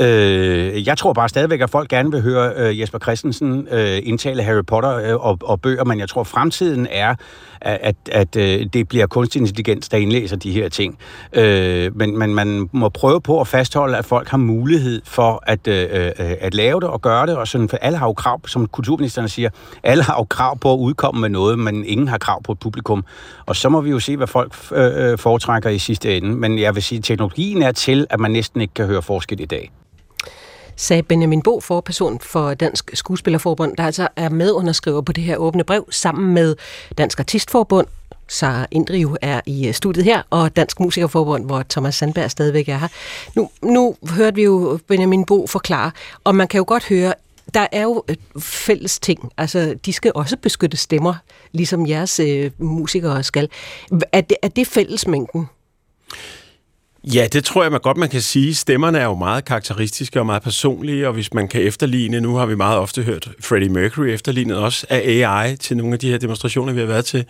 Øh, jeg tror bare stadigvæk, at folk gerne vil høre øh, Jesper Christensen øh, indtale Harry Potter øh, og, og bøger, men jeg tror, fremtiden er, at, at øh, det bliver kunstig intelligens, der indlæser de her ting. Øh, men, men man må prøve på at fastholde, at folk har mulighed for at, øh, at lave det og gøre det, og sådan, for alle har jo krav, som kulturministeren siger, alle har jo krav på at udkomme med noget, men ingen har krav på et publikum. Og så må vi jo se, hvad folk øh, foretrækker i sidste ende. Men jeg vil sige, at teknologien er til, at man næsten ikke kan høre forskel i dag. sagde Benjamin Bo, forperson for Dansk Skuespillerforbund, der altså er medunderskriver på det her åbne brev, sammen med Dansk Artistforbund. Sara Indriu er i studiet her, og Dansk Musikerforbund, hvor Thomas Sandberg stadigvæk er her. Nu, nu hørte vi jo Benjamin Bo forklare, og man kan jo godt høre, der er jo fælles ting. Altså, de skal også beskytte stemmer, ligesom jeres øh, musikere skal. Er det, er det fællesmængden? Ja, det tror jeg man godt, man kan sige. Stemmerne er jo meget karakteristiske og meget personlige, og hvis man kan efterligne, nu har vi meget ofte hørt Freddie Mercury efterlignet også af A I til nogle af de her demonstrationer, vi har været til.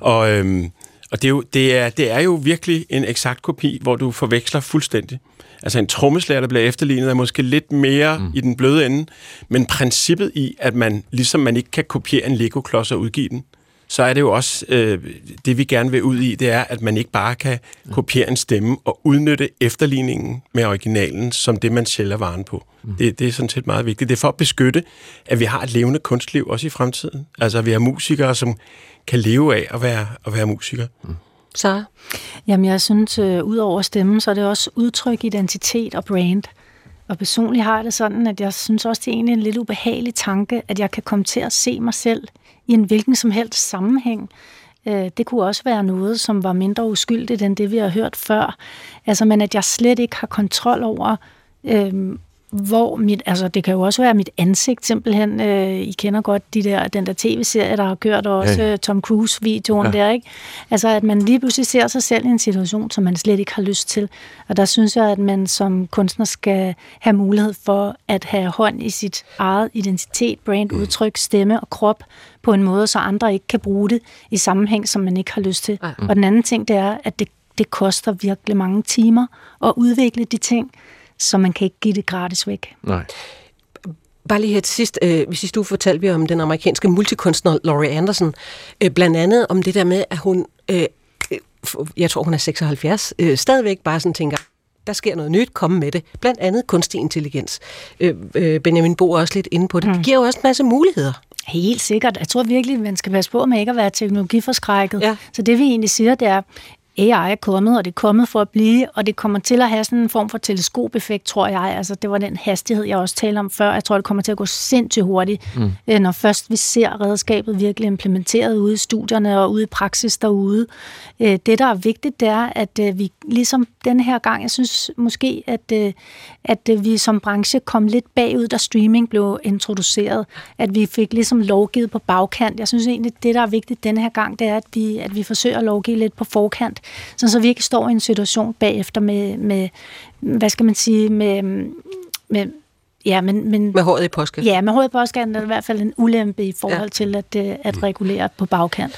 Og, øhm, og det, er jo, det, er, det er jo virkelig en eksakt kopi, hvor du forveksler fuldstændig. Altså en trommeslager, der bliver efterlignet, er måske lidt mere mm. i den bløde ende, men princippet i, at man ligesom man ikke kan kopiere en Lego-klods og udgive den, så er det jo også, øh, det vi gerne vil ud i, det er, at man ikke bare kan kopiere en stemme og udnytte efterligningen med originalen som det, man sælger varen på. Mm. Det, det er sådan set meget vigtigt. Det er for at beskytte, at vi har et levende kunstliv også i fremtiden. Altså, at vi har musikere, som kan leve af at være, at være musikere. Mm. Så? Jamen, jeg synes, øh, ud over stemmen, så er det også udtryk, identitet og brand. Og personligt har jeg det sådan, at jeg synes også, det er egentlig en lidt ubehagelig tanke, at jeg kan komme til at se mig selv i en hvilken som helst sammenhæng. Det kunne også være noget, som var mindre uskyldigt end det, vi har hørt før. Altså, men at jeg slet ikke har kontrol over, øh, hvor mit... Altså, det kan jo også være mit ansigt, simpelthen. Øh, I kender godt de der, den der tv-serie, der har kørt, og også ja. Tom Cruise-videoen ja. Der, ikke? Altså, at man lige pludselig ser sig selv i en situation, som man slet ikke har lyst til. Og der synes jeg, at man som kunstner skal have mulighed for at have hånd i sit eget identitet, brand, udtryk, stemme og krop, på en måde, så andre ikke kan bruge det i sammenhæng, som man ikke har lyst til. Mm. Og den anden ting, det er, at det, det koster virkelig mange timer at udvikle de ting, så man kan ikke give det gratis væk. Nej. Bare lige her til sidst, øh, sidste uge fortalte vi om den amerikanske multikunstner Laurie Andersen, øh, blandt andet om det der med, at hun, øh, jeg tror hun er seksoghalvfjerds, øh, stadigvæk bare sådan tænker, der sker noget nyt, komme med det. Blandt andet kunstig intelligens. Øh, øh, Benjamin Bo er også lidt inde på det. Mm. Det giver jo også en masse muligheder. Helt sikkert. Jeg tror virkelig, man skal passe på med ikke at være teknologiforskrækket. Ja. Så det vi egentlig siger, det er, A I er kommet, og det er kommet for at blive, og det kommer til at have sådan en form for teleskopeffekt, tror jeg. Altså, det var den hastighed, jeg også talte om før. Jeg tror, det kommer til at gå sindssygt hurtigt, mm. når først vi ser redskabet virkelig implementeret ude i studierne og ude i praksis derude. Det, der er vigtigt, det er, at vi ligesom denne her gang, jeg synes måske, at, at vi som branche kom lidt bagud, da streaming blev introduceret, at vi fik ligesom lovgivet på bagkant. Jeg synes egentlig, det, der er vigtigt denne her gang, det er, at vi, at vi forsøger at lovgive lidt på forkant, så vi ikke står i en situation bagefter med, med hvad skal man sige, med, med, ja, men, men, med håret i påske. Ja, med håret i påske er det i hvert fald en ulempe i forhold ja. til at, at regulere på bagkant.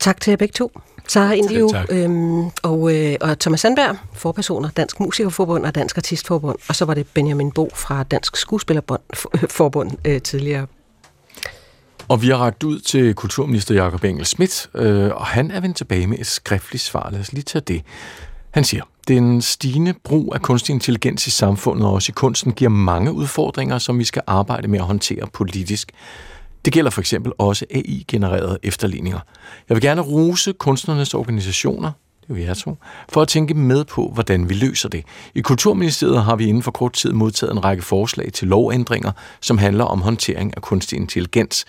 Tak til jer begge to. Sara Indriu øhm, og, øh, og Thomas Sandberg, forpersoner, Dansk Musikerforbund og Dansk Artistforbund, og så var det Benjamin Bo fra Dansk Skuespillerforbund øh, tidligere. Og vi har rakt ud til kulturminister Jakob Engel-Schmidt, øh, og han er vendt tilbage med et skriftligt svar. Lad os lige tage det. Han siger, den stigende brug af kunstig intelligens i samfundet og også i kunsten giver mange udfordringer, som vi skal arbejde med at håndtere politisk. Det gælder for eksempel også A I-genererede efterligninger. Jeg vil gerne rose kunstnernes organisationer, det er jo jer to, for at tænke med på, hvordan vi løser det. I Kulturministeriet har vi inden for kort tid modtaget en række forslag til lovændringer, som handler om håndtering af kunstig intelligens.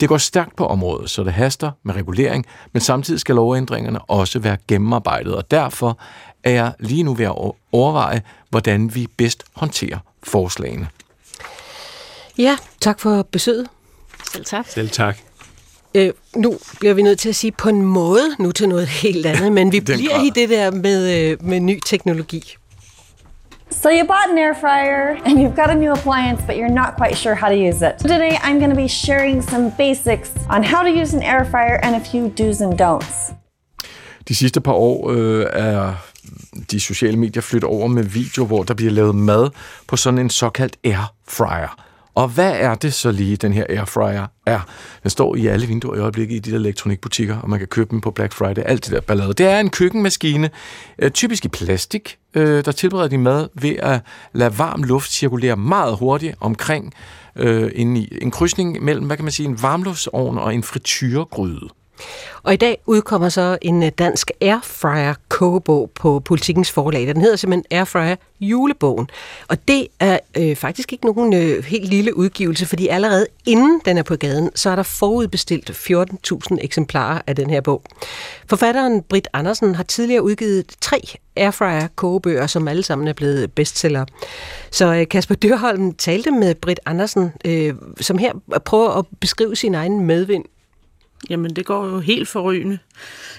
Det går stærkt på området, så det haster med regulering, men samtidig skal lovændringerne også være gennemarbejdet, og derfor er jeg lige nu ved at overveje, hvordan vi bedst håndterer forslagene. Ja, tak for besøget. Selv tak. Selv tak. Øh, nu bliver vi nødt til at sige på en måde nu til noget helt andet, men vi bliver grad. I det der med, med ny teknologi. So you bought an air fryer and you've got a new appliance, but you're not quite sure how to use it. So today I'm going to be sharing some basics on how to use an air fryer and a few do's and don'ts. De sidste par år øh, er de sociale medier flyttet over med video, hvor der bliver lavet mad på sådan en såkaldt air fryer. Og hvad er det så lige, den her airfryer er? Den står i alle vinduer i øjeblikket i de der elektronikbutikker, og man kan købe dem på Black Friday, alt det der ballade. Det er en køkkenmaskine, typisk i plastik, der tilbereder din mad ved at lade varm luft cirkulere meget hurtigt omkring øh, i en krydsning mellem, hvad kan man sige, en varmluftsovn og en frityregryde. Og i dag udkommer så en dansk airfryer kogebog på Politikens forlag. Den hedder simpelthen Airfryer Julebogen. Og det er øh, faktisk ikke nogen øh, helt lille udgivelse, fordi allerede inden den er på gaden, så er der forudbestilt fjorten tusind eksemplarer af den her bog. Forfatteren Britt Andersen har tidligere udgivet tre Airfryer kogebøger, som alle sammen er blevet bestseller. Så øh, Kasper Dørholm talte med Britt Andersen, øh, som her prøver at beskrive sin egen medvind. Jamen, det går jo helt forrygende.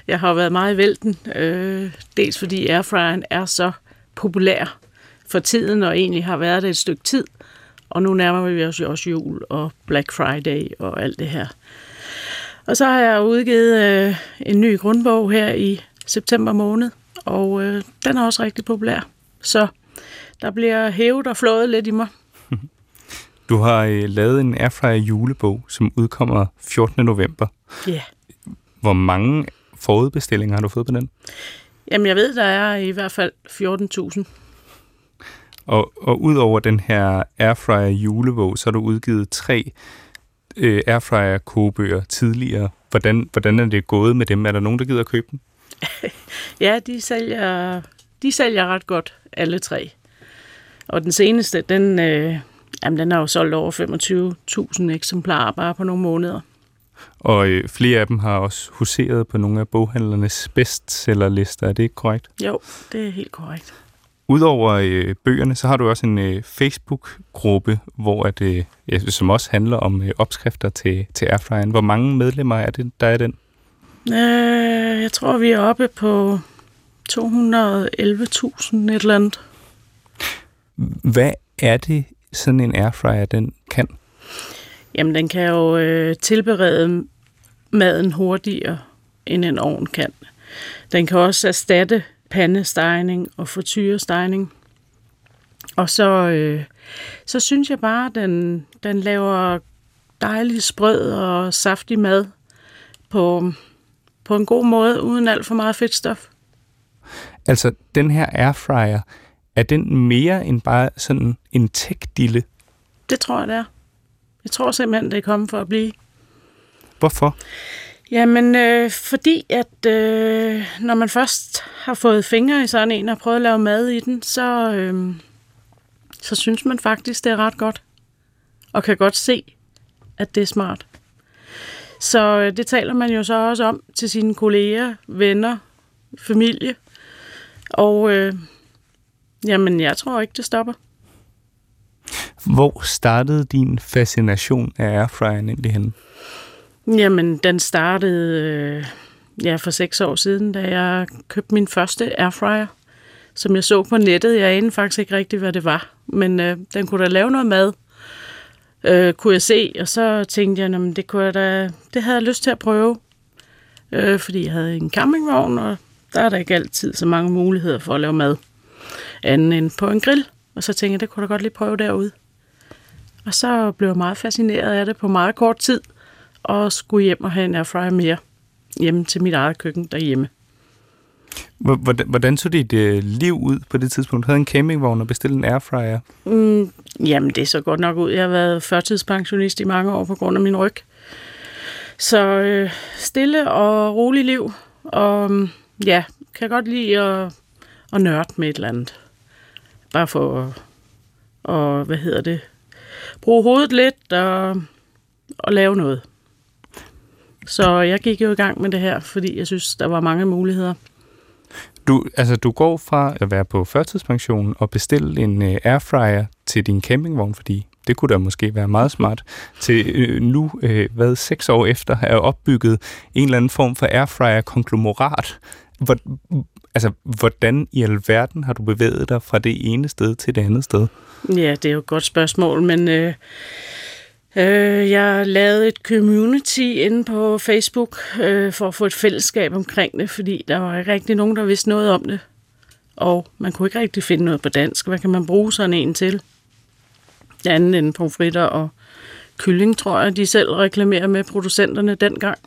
Jeg har været meget i vælten, øh, dels fordi airfryeren er så populær for tiden, og egentlig har været det et stykke tid. Og nu nærmer vi os jo også jul og Black Friday og alt det her. Og så har jeg udgivet øh, en ny grundbog her i september måned, og øh, den er også rigtig populær. Så der bliver hævet og flået lidt i mig. Du har øh, lavet en Airfryer julebog, som udkommer fjortende november. Ja. Yeah. Hvor mange forudbestillinger har du fået på den? Jamen, jeg ved, der er i hvert fald fjorten tusind. Og, og ud over den her Airfryer julebog, så har du udgivet tre øh, Airfryer kogebøger tidligere. Hvordan, hvordan er det gået med dem? Er der nogen, der gider at købe dem? Ja, de sælger, de sælger ret godt, alle tre. Og den seneste, den... Øh, Jamen, den har jo solgt over femogtyve tusind eksemplarer bare på nogle måneder. Og øh, flere af dem har også huseret på nogle af boghandlernes bestsellerlister. Er det ikke korrekt? Jo, det er helt korrekt. Udover øh, bøgerne, så har du også en øh, Facebook-gruppe, hvor at, øh, som også handler om øh, opskrifter til, til Airfryeren. Hvor mange medlemmer er det, der er den? Øh, jeg tror, vi er oppe på to hundrede og elleve tusind et eller andet. Hvad er det, sådan en airfryer, den kan? Jamen, den kan jo øh, tilberede maden hurtigere, end en ovn kan. Den kan også erstatte pandestegning og friturestegning. Og så, øh, så synes jeg bare, at den, den laver dejlig sprød og saftig mad på, på en god måde, uden alt for meget fedtstof. Altså, den her airfryer, er den mere end bare sådan en tech-dille? Det tror jeg, det er. Jeg tror simpelthen, det er kommet for at blive. Hvorfor? Jamen, øh, fordi at øh, når man først har fået fingre i sådan en og prøvet at lave mad i den, så, øh, så synes man faktisk, det er ret godt. Og kan godt se, at det er smart. Så øh, det taler man jo så også om til sine kolleger, venner, familie. Og... Øh, Jamen, jeg tror ikke, det stopper. Hvor startede din fascination af airfryeren egentlig henne? Jamen, den startede øh, ja, for seks år siden, da jeg købte min første airfryer, som jeg så på nettet. Jeg anede faktisk ikke rigtigt, hvad det var, men øh, den kunne da lave noget mad, øh, kunne jeg se. Og så tænkte jeg, jamen, det, kunne jeg da, det havde jeg lyst til at prøve, øh, fordi jeg havde en campingvogn, og der er da ikke altid så mange muligheder for at lave mad anden end på en grill, og så tænkte jeg, det kunne da godt lige prøve derude. Og så blev jeg meget fascineret af det på meget kort tid, og skulle hjem og have en airfryer mere hjemme til mit eget køkken derhjemme. Hvordan, hvordan så dit øh, liv ud på det tidspunkt? Havde en campingvogn og bestilte en airfryer? Mm, jamen, det så godt nok ud. Jeg har været førtidspensionist i mange år på grund af min ryg. Så øh, stille og rolig liv, og ja, kan godt lide at og nørde med et eller andet. Bare for at, og, hvad hedder det, bruge hovedet lidt og, og lave noget. Så jeg gik jo i gang med det her, fordi jeg synes, der var mange muligheder. Du, altså, du går fra at være på førtidspension og bestille en uh, airfryer til din campingvogn, fordi det kunne da måske være meget smart, til øh, nu, øh, hvad, seks år efter, er opbygget en eller anden form for airfryer-konglomerat. Hvor, altså, hvordan i alverden har du bevæget dig fra det ene sted til det andet sted? Ja, det er jo et godt spørgsmål, men øh, øh, jeg lavede et community inde på Facebook øh, for at få et fællesskab omkring det, fordi der var ikke rigtig nogen, der vidste noget om det. Og man kunne ikke rigtig finde noget på dansk. Hvad kan man bruge sådan en til? Andet end pomfritter og kylling, tror jeg, de selv reklamerer med producenterne dengang.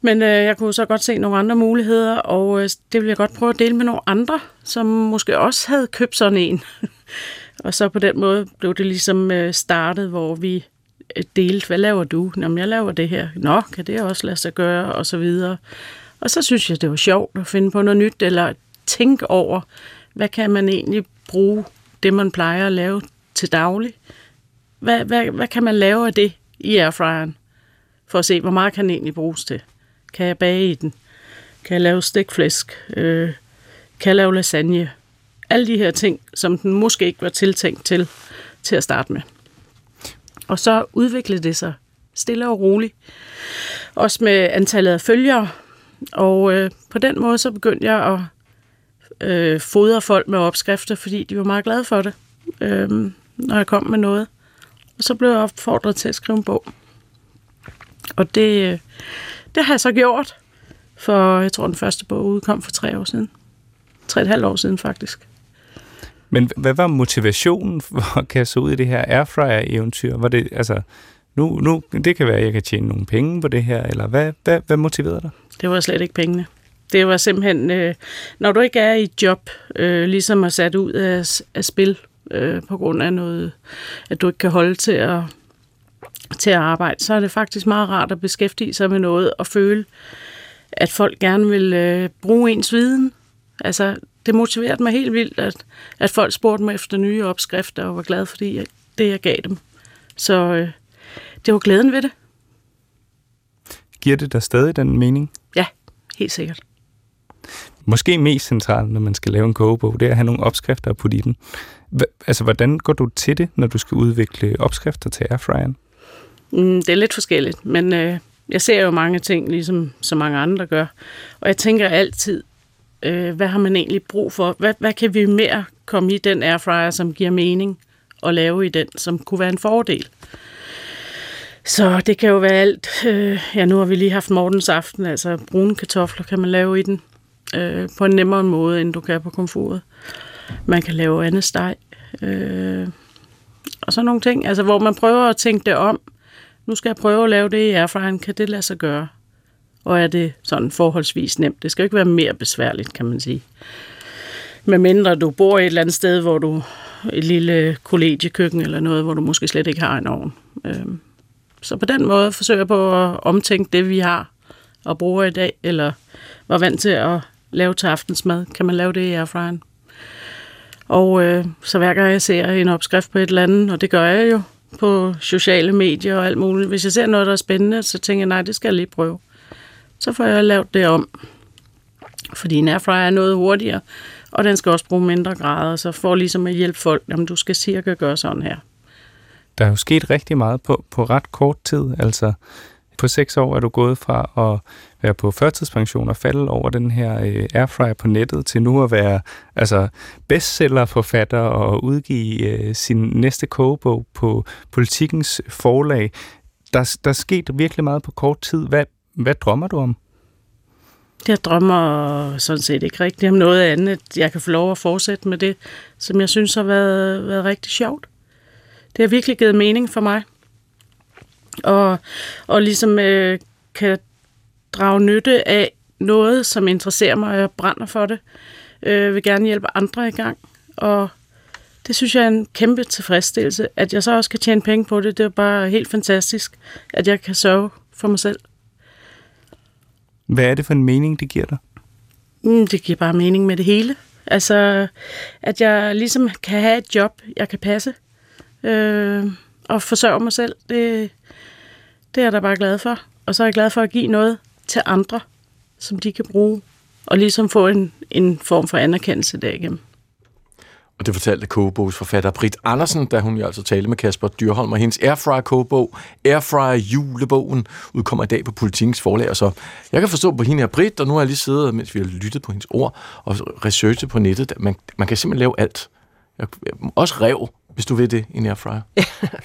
Men øh, jeg kunne så godt se nogle andre muligheder, og øh, det ville jeg godt prøve at dele med nogle andre, som måske også havde købt sådan en. Og så på den måde blev det ligesom øh, startet, hvor vi delte, hvad laver du? Nå, men jeg laver det her. Nå, kan det også lade sig gøre? Og så videre. Og så synes jeg, det var sjovt at finde på noget nyt, eller tænke over, hvad kan man egentlig bruge det, man plejer at lave til daglig? Hvad, hvad, hvad kan man lave af det i airfryeren? For at se, hvor meget kan den egentlig bruges til? Kan jeg bage i den? Kan jeg lave stegflæsk? Øh, kan jeg lave lasagne? Alle de her ting, som den måske ikke var tiltænkt til, til at starte med. Og så udviklede det sig stille og roligt. Også med antallet af følgere. Og øh, på den måde så begyndte jeg at øh, fodre folk med opskrifter, fordi de var meget glade for det, øh, når jeg kom med noget. Og så blev jeg opfordret til at skrive en bog. Og det, øh, det har jeg så gjort, for jeg tror, den første bog udkom for tre år siden. Tre og et halvt år siden, faktisk. Men hvad var motivationen for at kaste ud i det her airfryer-eventyr? Var det, altså, nu, nu, det kan være, at jeg kan tjene nogle penge på det her, eller hvad, hvad, hvad motiverede dig? Det var slet ikke pengene. Det var simpelthen, øh, når du ikke er i et job, øh, ligesom er sat ud af, af spil, øh, på grund af noget, at du ikke kan holde til at, til at arbejde, så er det faktisk meget rart at beskæftige sig med noget, og føle, at folk gerne vil øh, bruge ens viden. Altså, det motiverede mig helt vildt, at, at folk spurgte mig efter nye opskrifter, og var glade for det, jeg, det, jeg gav dem. Så øh, det var glæden ved det. Giver det dig stadig den mening? Ja, helt sikkert. Måske mest centralt, når man skal lave en kogebog, det er at have nogle opskrifter at putte i den. H- altså, hvordan går du til det, når du skal udvikle opskrifter til airfryeren? Mm, det er lidt forskelligt, men øh, jeg ser jo mange ting, ligesom så mange andre gør. Og jeg tænker altid, hvad har man egentlig brug for? Hvad, hvad kan vi mere komme i den airfryer, som giver mening at lave i den, som kunne være en fordel? Så det kan jo være alt. Ja, nu har vi lige haft Mortens aften, altså brune kartofler kan man lave i den øh, på en nemmere måde, end du kan på komfuret. Man kan lave andet steg øh, og sådan nogle ting, altså hvor man prøver at tænke det om. Nu skal jeg prøve at lave det i airfryeren, kan det lade sig gøre? Og er det sådan forholdsvis nemt. Det skal jo ikke være mere besværligt, kan man sige. Medmindre du bor et eller andet sted, hvor du et lille kollegiekøkken eller noget, hvor du måske slet ikke har en ovn. Så på den måde forsøger jeg på at omtænke det, vi har og bruger i dag, eller var vant til at lave til aftensmad. Kan man lave det i airfryeren? Og øh, så hver gang jeg ser en opskrift på et eller andet, og det gør jeg jo på sociale medier og alt muligt. Hvis jeg ser noget, der er spændende, så tænker jeg, nej, det skal jeg lige prøve. Så får jeg lavet det om, fordi en airfryer er noget hurtigere, og den skal også bruge mindre grader, så for ligesom at hjælpe folk, jamen du skal cirka gøre sådan her. Der er jo sket rigtig meget på, på ret kort tid, altså på seks år er du gået fra at være på førtidspension og falde over den her øh, airfryer på nettet, til nu at være altså, bestsellerforfatter og udgive øh, sin næste kogebog på Politikens forlag. Der, der er sket virkelig meget på kort tid. Hvad Hvad drømmer du om? Jeg drømmer sådan set ikke rigtig om noget andet, at jeg kan få lov at fortsætte med det, som jeg synes har været, været rigtig sjovt. Det har virkelig givet mening for mig. Og, og ligesom øh, kan drage nytte af noget, som interesserer mig, og jeg brænder for det. Jeg vil gerne hjælpe andre i gang. Og det synes jeg er en kæmpe tilfredsstillelse. At jeg så også kan tjene penge på det, det er bare helt fantastisk, at jeg kan sørge for mig selv. Hvad er det for en mening, det giver dig? Det giver bare mening med det hele. Altså, at jeg ligesom kan have et job, jeg kan passe, øh, og forsørge mig selv, det, det er jeg da bare glad for. Og så er jeg glad for at give noget til andre, som de kan bruge, og ligesom få en, en form for anerkendelse derigennem. Og det fortalte kogebogsforfatter Britt Andersen, da hun jo altså talte med Kasper Dørholm, og hendes Airfryer-kogebog, Airfryer-julebogen, udkommer i dag på Politikens forlag. Og så jeg kan forstå på hende her, Britt, og nu har jeg lige siddet, mens vi har lyttet på hendes ord, og researchet på nettet. Man, man kan simpelthen lave alt. Også rev, hvis du ved det, en airfryer. Ja,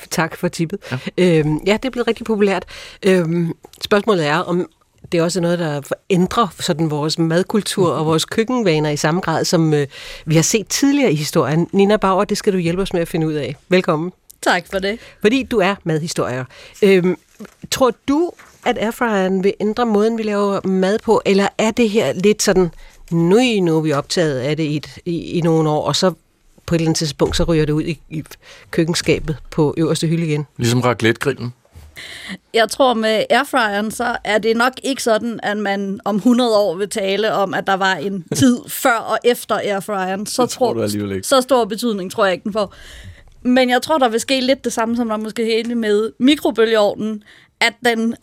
tak for tippet. Ja. Øhm, ja, det er blevet rigtig populært. Øhm, spørgsmålet er, om det er også noget, der ændrer sådan vores madkultur og vores køkkenvaner i samme grad, som øh, vi har set tidligere i historien. Nina Bagger, det skal du hjælpe os med at finde ud af. Velkommen. Tak for det. Fordi du er madhistoriker. Øhm, tror du, at airfryeren vil ændre måden, vi laver mad på, eller er det her lidt sådan, nu er vi optaget af det i, et, i, i nogle år, og så på et eller andet tidspunkt, så ryger det ud i, i køkkenskabet på øverste hylde igen? Ligesom raclette-grillen. Jeg tror med airfryeren, så er det nok ikke sådan, at man om hundrede år vil tale om, at der var en tid før og efter airfryeren. Så, tror, tror så stor betydning tror jeg ikke, den får. Men jeg tror, der vil ske lidt det samme, som der måske hele med mikrobølgeovnen, at den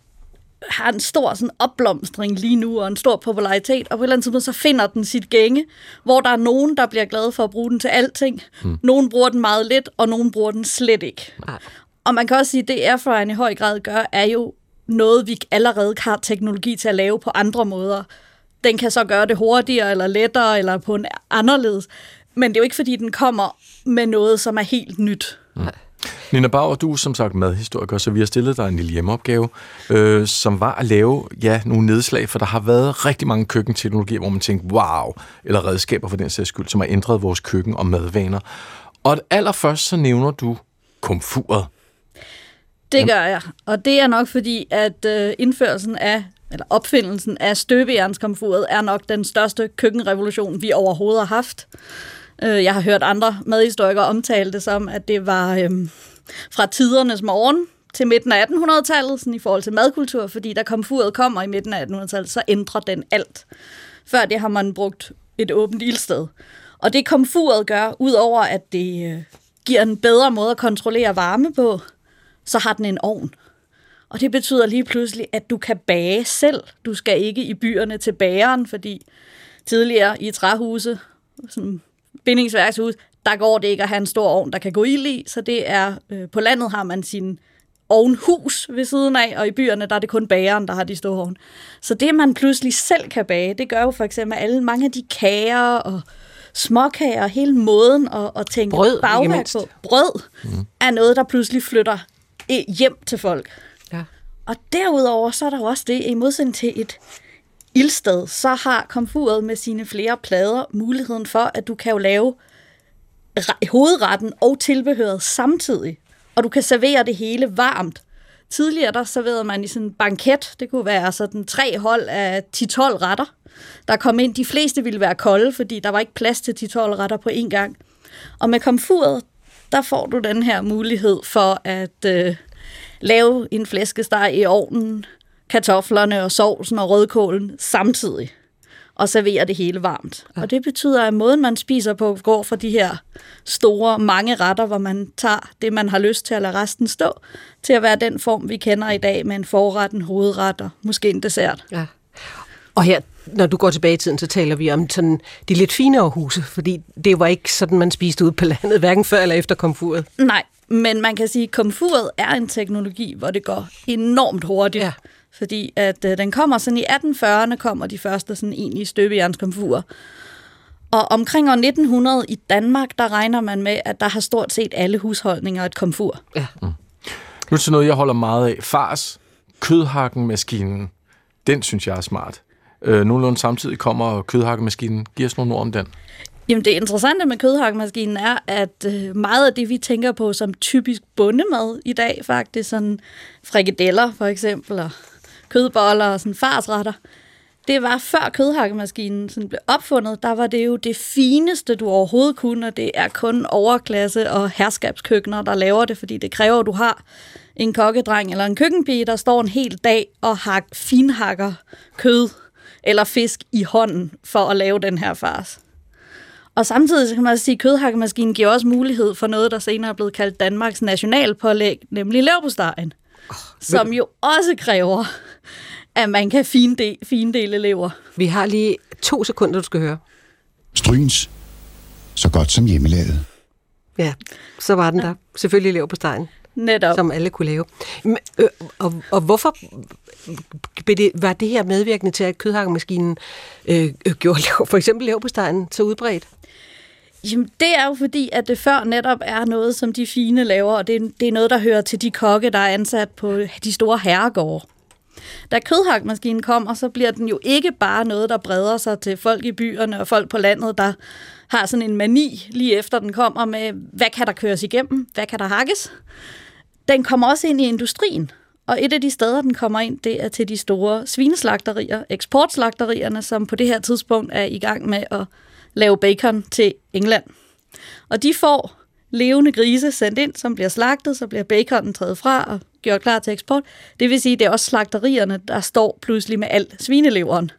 har en stor sådan, opblomstring lige nu, og en stor popularitet, og på et eller andet måde, så finder den sit gænge, hvor der er nogen, der bliver glade for at bruge den til alting. Hmm. Nogen bruger den meget lidt, og nogen bruger den slet ikke. Nej. Og man kan også sige, at det airfryeren i høj grad gør, er jo noget, vi allerede har teknologi til at lave på andre måder. Den kan så gøre det hurtigere, eller lettere, eller på en anderledes. Men det er jo ikke, fordi den kommer med noget, som er helt nyt. Mm. Nina Bagger, du er som sagt madhistoriker, så vi har stillet dig en lille hjemmeopgave, øh, som var at lave ja, nogle nedslag, for der har været rigtig mange køkkenteknologier, hvor man tænker, wow, eller redskaber for den sags skyld, som har ændret vores køkken og madvaner. Og allerførst så nævner du komfuret. Det gør jeg, og det er nok fordi, at indførelsen af, eller opfindelsen af støbejernskomfuret er nok den største køkkenrevolution, vi overhovedet har haft. Jeg har hørt andre madhistorikere omtale det som, at det var øhm, fra tidernes morgen til midten af attenhundredetallet, sådan i forhold til madkultur, fordi da komfuret kommer i midten af attenhundredetallet, så ændrer den alt. Før det har man brugt et åbent ildsted. Og det komfuret gør, udover at det øh, giver en bedre måde at kontrollere varme på, så har den en ovn. Og det betyder lige pludselig, at du kan bage selv. Du skal ikke i byerne til bageren, fordi tidligere i træhuse, sådan bindingsværkshus, der går det ikke at have en stor ovn, der kan gå ild i. Så det er, øh, på landet har man sin ovnhus ved siden af, og i byerne, der er det kun bageren, der har de store ovne. Så det, man pludselig selv kan bage, det gør jo for eksempel alle mange af de kager og småkager, og hele måden at, at tænke brød, bagværk på. Brød mm. er noget, der pludselig flytter hjem til folk. Ja. Og derudover så er der jo også det, i modsætning til et ildsted, så har komfuret med sine flere plader muligheden for, at du kan jo lave hovedretten og tilbehøret samtidig, og du kan servere det hele varmt. Tidligere der serverede man i sådan en banket, det kunne være sådan tre hold af ti tolv retter, der kom ind. De fleste ville være kolde, fordi der var ikke plads til ti tolv retter på én gang. Og med komfuret, der får du den her mulighed for at øh, lave en flæskesteg i ovnen, kartoflerne og sovsen og rødkålen samtidig, og servere det hele varmt. Ja. Og det betyder, at måden, man spiser på, går fra de her store, mange retter, hvor man tager det, man har lyst til at lade resten stå, til at være den form, vi kender i dag med en forret, en hovedret og måske en dessert. Ja. Og her, når du går tilbage i tiden, så taler vi om sådan de lidt finere huse, fordi det var ikke sådan, man spiste ude på landet, hverken før eller efter komfuret. Nej, men man kan sige, at komfuret er en teknologi, hvor det går enormt hurtigt. Ja. Fordi at øh, den kommer sådan i attenhundrede fyrrerne, kommer de første sådan egentlig støbejernskomfurer. Og omkring år nitten hundrede i Danmark, der regner man med, at der har stort set alle husholdninger et komfur. Ja. Mm. Nu til noget, jeg holder meget af. Fars kødhakkenmaskinen, den synes jeg er smart. Øh, nogenlunde samtidig kommer kødhakkemaskinen. Giv os nogle ord om den. Jamen det interessante med kødhakkemaskinen er, at meget af det, vi tænker på som typisk bondemad i dag faktisk, sådan frikadeller for eksempel, og kødboller og sådan farsretter, det var før kødhakkemaskinen sådan blev opfundet, der var det jo det fineste, du overhovedet kunne, og det er kun overklasse og herskabskøkkener, der laver det, fordi det kræver, at du har en kokkedreng eller en køkkenpige, der står en hel dag og hak, finhakker kød eller fisk i hånden for at lave den her fars. Og samtidig så kan man også sige, at kødhakkemaskinen giver også mulighed for noget, der senere er blevet kaldt Danmarks nationalpålæg, nemlig leverpostejen, oh, som jo også kræver, at man kan findele, findele lever. Vi har lige to sekunder, du skal høre. Stryns, så godt som hjemmelavet. Ja, så var den der. Selvfølgelig leverpostejen. Netop. Som alle kunne lave. Men, øh, og, og hvorfor var det her medvirkende til, at kødhakkemaskinen øh, gjorde for eksempel leverpostejen så udbredt? Jamen, det er jo fordi, at det før netop er noget, som de fine laver, og det, det er noget, der hører til de kokke, der er ansat på de store herregårde. Da kødhakkemaskinen kommer, så bliver den jo ikke bare noget, der breder sig til folk i byerne og folk på landet, der har sådan en mani lige efter den kommer med, hvad kan der køres igennem, hvad kan der hakkes? Den kommer også ind i industrien, og et af de steder, den kommer ind, det er til de store svineslagterier, eksportslagterierne, som på det her tidspunkt er i gang med at lave bacon til England. Og de får levende grise sendt ind, som bliver slagtet, så bliver baconen taget fra og gjort klar til eksport. Det vil sige, at det er også slagterierne, der står pludselig med al svineleveren.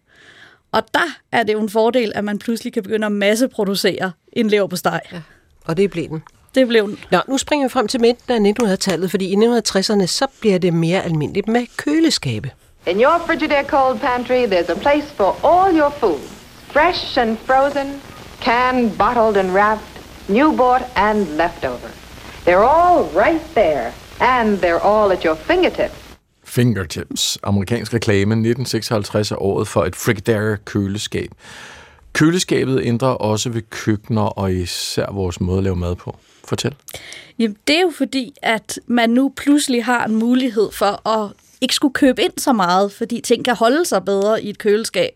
Og der er det jo en fordel, at man pludselig kan begynde at masseproducere en leverpostej. Ja. Og det blev den. Det blev den. Nå, nu springer vi frem til midten af nitten hundrede-tallet, fordi i nitten tresserne, så bliver det mere almindeligt med køleskabe. In your Frigidaire cold pantry, there's a place for all your food. Fresh and frozen, canned, bottled and wrapped, new bought and leftover. They're all right there, and they're all at your fingertips. Fingertips. Amerikansk reklame. nitten seksoghalvtreds er året for et Frigidaire-køleskab. Køleskabet ændrer også ved køkkener og især vores måde at lave mad på. Fortæl. Jamen, det er jo fordi, at man nu pludselig har en mulighed for at ikke skulle købe ind så meget, fordi ting kan holde sig bedre i et køleskab.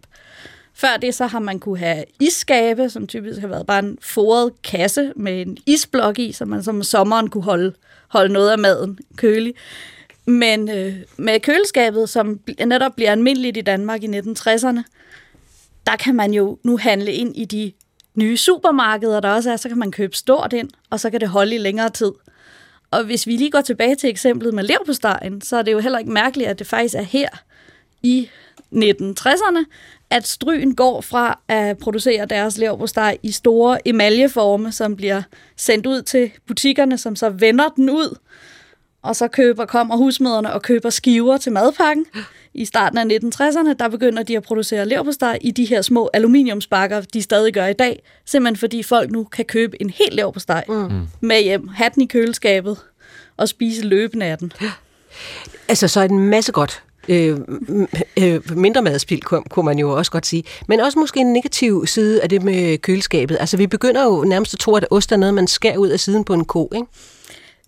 Før det, så har man kunne have isskabe, som typisk har været bare en foret kasse med en isblok i, så man som sommeren kunne holde, holde noget af maden kølig. Men øh, med køleskabet, som netop bliver almindeligt i Danmark i nitten tresserne, der kan man jo nu handle ind i de nye supermarkeder, der også er, så kan man købe stort ind, og så kan det holde i længere tid. Og hvis vi lige går tilbage til eksemplet med leverpostejen, så er det jo heller ikke mærkeligt, at det faktisk er her i nitten tresserne, at Stryen går fra at producere deres leverpostej i store emaljeforme, som bliver sendt ud til butikkerne, som så vender den ud, og så køber, kommer husmøderne og køber skiver til madpakken. I starten af nitten tresserne, der begynder de at producere leverpostej i de her små aluminiumsbakker, de stadig gør i dag, simpelthen fordi folk nu kan købe en hel leverpostej mm. med hjem, have den i køleskabet og spise løbende af den. Altså, så er en masse godt. Øh, øh, mindre madspild, kunne man jo også godt sige. Men også måske en negativ side af det med køleskabet. Altså, vi begynder jo nærmest at tro, at ost er noget, man skærer ud af siden på en ko, ikke?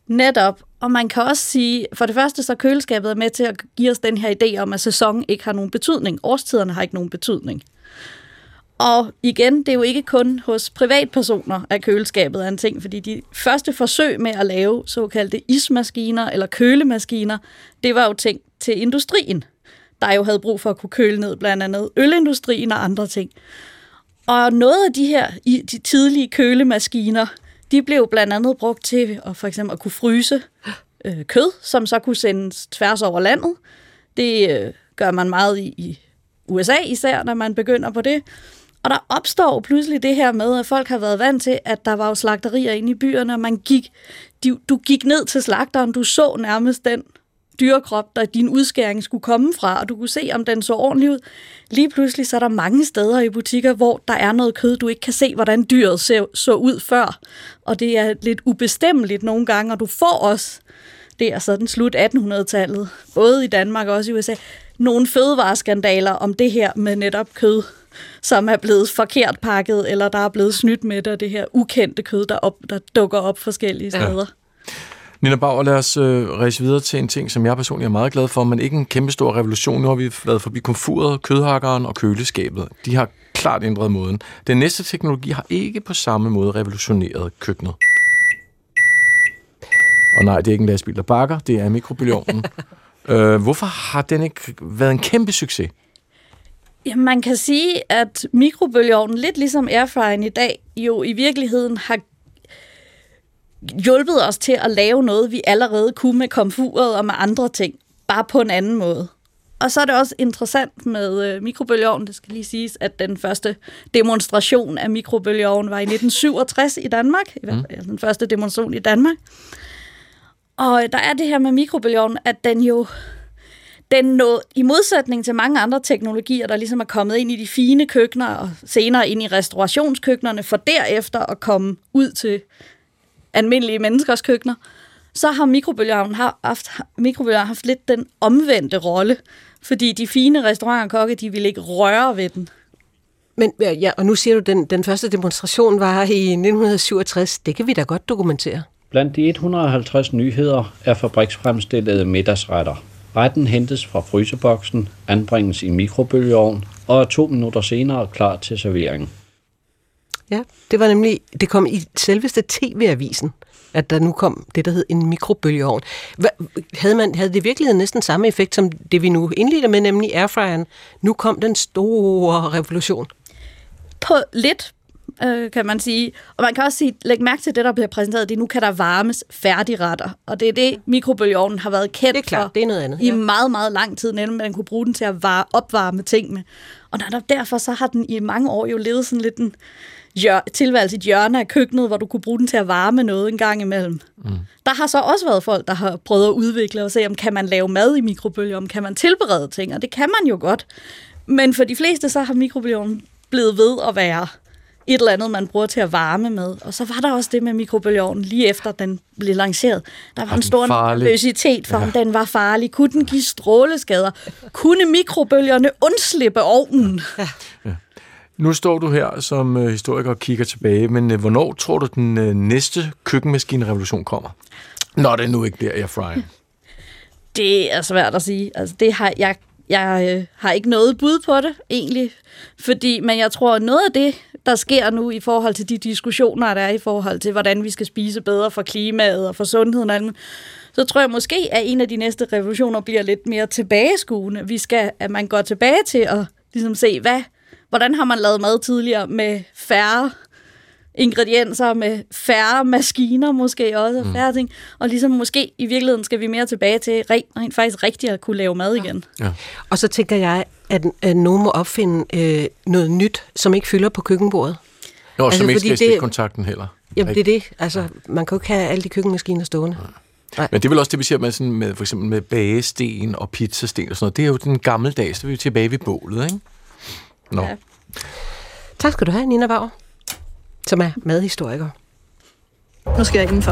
Netop. Og man kan også sige, for det første så køleskabet er med til at give os den her idé om, at sæsonen ikke har nogen betydning. Årstiderne har ikke nogen betydning. Og igen, det er jo ikke kun hos privatpersoner, at køleskabet er en ting, fordi de første forsøg med at lave såkaldte ismaskiner eller kølemaskiner, det var jo ting til industrien, der jo havde brug for at kunne køle ned, blandt andet ølindustrien og andre ting. Og noget af de her de tidlige kølemaskiner, de blev blandt andet brugt til at, for eksempel at kunne fryse øh, kød, som så kunne sendes tværs over landet. Det øh, gør man meget i, i U S A især, når man begynder på det. Og der opstår pludselig det her med, at folk har været vant til, at der var jo slagterier inde i byerne, og man gik, de, du gik ned til slagteren, du så nærmest den dyrekrop, der din udskæring skulle komme fra, og du kunne se, om den så ordentlig ud. Lige pludselig så er der mange steder i butikker, hvor der er noget kød, du ikke kan se, hvordan dyret så ud før. Og det er lidt ubestemmeligt nogle gange, og du får også, det er sådan slut attenhundredetallet, både i Danmark og også i U S A, nogle fødevareskandaler om det her med netop kød, som er blevet forkert pakket, eller der er blevet snydt med det, det her ukendte kød, der, op, der dukker op forskellige steder. Ja. Nina Bagger, lad os øh, rejse videre til en ting, som jeg personligt er meget glad for, men ikke en kæmpe stor revolution. Nu har vi været forbi komfuret, kødhakkeren og køleskabet. De har klart ændret måden. Den næste teknologi har ikke på samme måde revolutioneret køkkenet. Og nej, det er ikke en lastbil, der bakker. Det er mikrobølgeovnen. øh, hvorfor har den ikke været en kæmpe succes? Jamen, man kan sige, at mikrobølgeovnen, lidt ligesom airfryeren i dag, jo i virkeligheden har hjulpet os til at lave noget, vi allerede kunne med komfuret og med andre ting, bare på en anden måde. Og så er det også interessant med øh, mikrobølgeovnen, det skal lige siges, at den første demonstration af mikrobølgeovnen var i nitten syvogtres i Danmark, mm. den første demonstration i Danmark. Og der er det her med mikrobølgeovnen, at den jo, den nåede, i modsætning til mange andre teknologier, der ligesom er kommet ind i de fine køkkener, og senere ind i restaurationskøkkenerne, for derefter at komme ud til almindelige menneskers køkkener, så har mikrobølgeovnen haft, haft lidt den omvendte rolle, fordi de fine restaurantkokke, de ville ikke røre ved den. Men ja, og nu siger du, at den, den første demonstration var i nitten syvogtres. Det kan vi da godt dokumentere. Blandt de et hundrede og halvtreds nyheder er fabriksfremstillede middagsretter. Retten hentes fra fryseboksen, anbringes i mikrobølgeovnen og er to minutter senere klar til servering. Ja, det var nemlig, det kom i selveste T V-avisen, at der nu kom det, der hed en mikrobølgeovn. Hva, havde, man, havde det i virkeligheden næsten samme effekt, som det vi nu indleder med, nemlig airfryeren? Nu kom den store revolution. På lidt, øh, kan man sige. Og man kan også sige, læg mærke til det, der bliver præsenteret, det er, nu kan der varmes færdigretter. Og det er det, mikrobølgeovnen har været kendt det er klart, for det er noget andet, i ja. meget, meget lang tid, inden man kunne bruge den til at var- opvarme ting med. Og derfor så har den i mange år jo levet sådan lidt en hjør- tilværelse i et hjørne af køkkenet, hvor du kunne bruge den til at varme noget en gang imellem. Mm. Der har så også været folk, der har prøvet at udvikle og se, om kan man lave mad i mikrobølger, om kan man tilberede ting, og det kan man jo godt. Men for de fleste, så har mikrobølgeovnen blevet ved at være et eller andet, man bruger til at varme med. Og så var der også det med mikrobølgeovnen, lige efter den blev lanceret. Der var en stor nervøsitet for, ja. om den var farlig. Kunne den give stråleskader? Kunne mikrobølgerne undslippe ovnen? Ja. Ja. Nu står du her som øh, historiker og kigger tilbage, men øh, hvornår tror du, den øh, næste køkkenmaskinerevolution kommer? Når det nu ikke bliver airfryer. Det er svært at sige. Altså, det har jeg... Jeg øh, har ikke noget bud på det, egentlig. Fordi, men jeg tror, at noget af det, der sker nu i forhold til de diskussioner, der er i forhold til, hvordan vi skal spise bedre for klimaet og for sundheden og andet, så tror jeg måske, at en af de næste revolutioner bliver lidt mere tilbageskuende. Vi skal, at man går tilbage til at ligesom se, hvad, hvordan har man lavet mad tidligere med færre ingredienser, med færre maskiner måske også, og færre ting. Og ligesom måske i virkeligheden skal vi mere tilbage til rent faktisk rigtigt at kunne lave mad igen. Ja. Og så tænker jeg, at, at nogen må opfinde øh, noget nyt, som ikke fylder på køkkenbordet. Nå, altså, som ikke skal kontakten heller. Jamen det er det. Altså, man kan jo ikke have alle de køkkenmaskiner stående. Ja. Nej. Men det er vel også det, vi ser med, sådan med, for eksempel med bagesten og pizzasten og sådan noget. Det er jo den gammeldags, der er vi tilbage ved bålet, ikke? Nå. Ja. Tak skal du have, Nina Bagger, som er madhistoriker. Nu skal jeg indenfor.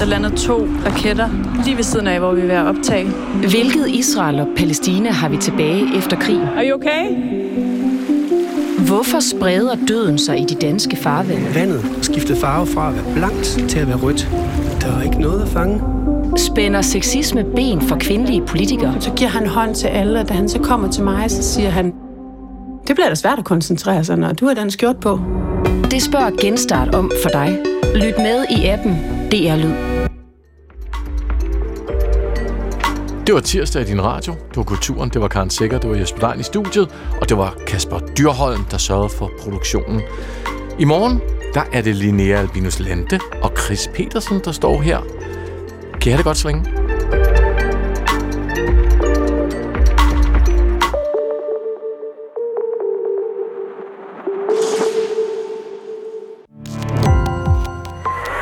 Der lander to raketter lige ved siden af, hvor vi er ved at optage. Hvilket Israel og Palæstina har vi tilbage efter krig? Er du okay? Hvorfor spreder døden sig i de danske farvande? Vandet skiftede farve fra at være blankt til at være rødt. Der er ikke noget at fange. Spænder sexisme ben for kvindelige politikere? Så giver han hånd til alle, og da han så kommer til mig, så siger han, det bliver da svært at koncentrere sig, når du har den skjort på. Det spørger Genstart om for dig. Lyt med i appen D R Lyd. Det var tirsdag i din radio. Det var Kulturen, det var Karen Secher, det var Jesper Dein i studiet, og det var Kasper Dørholm, der sørgede for produktionen. I morgen, der er det Linnea Albinus Lande og Chris Petersen, der står her. Kan I have det godt så længe?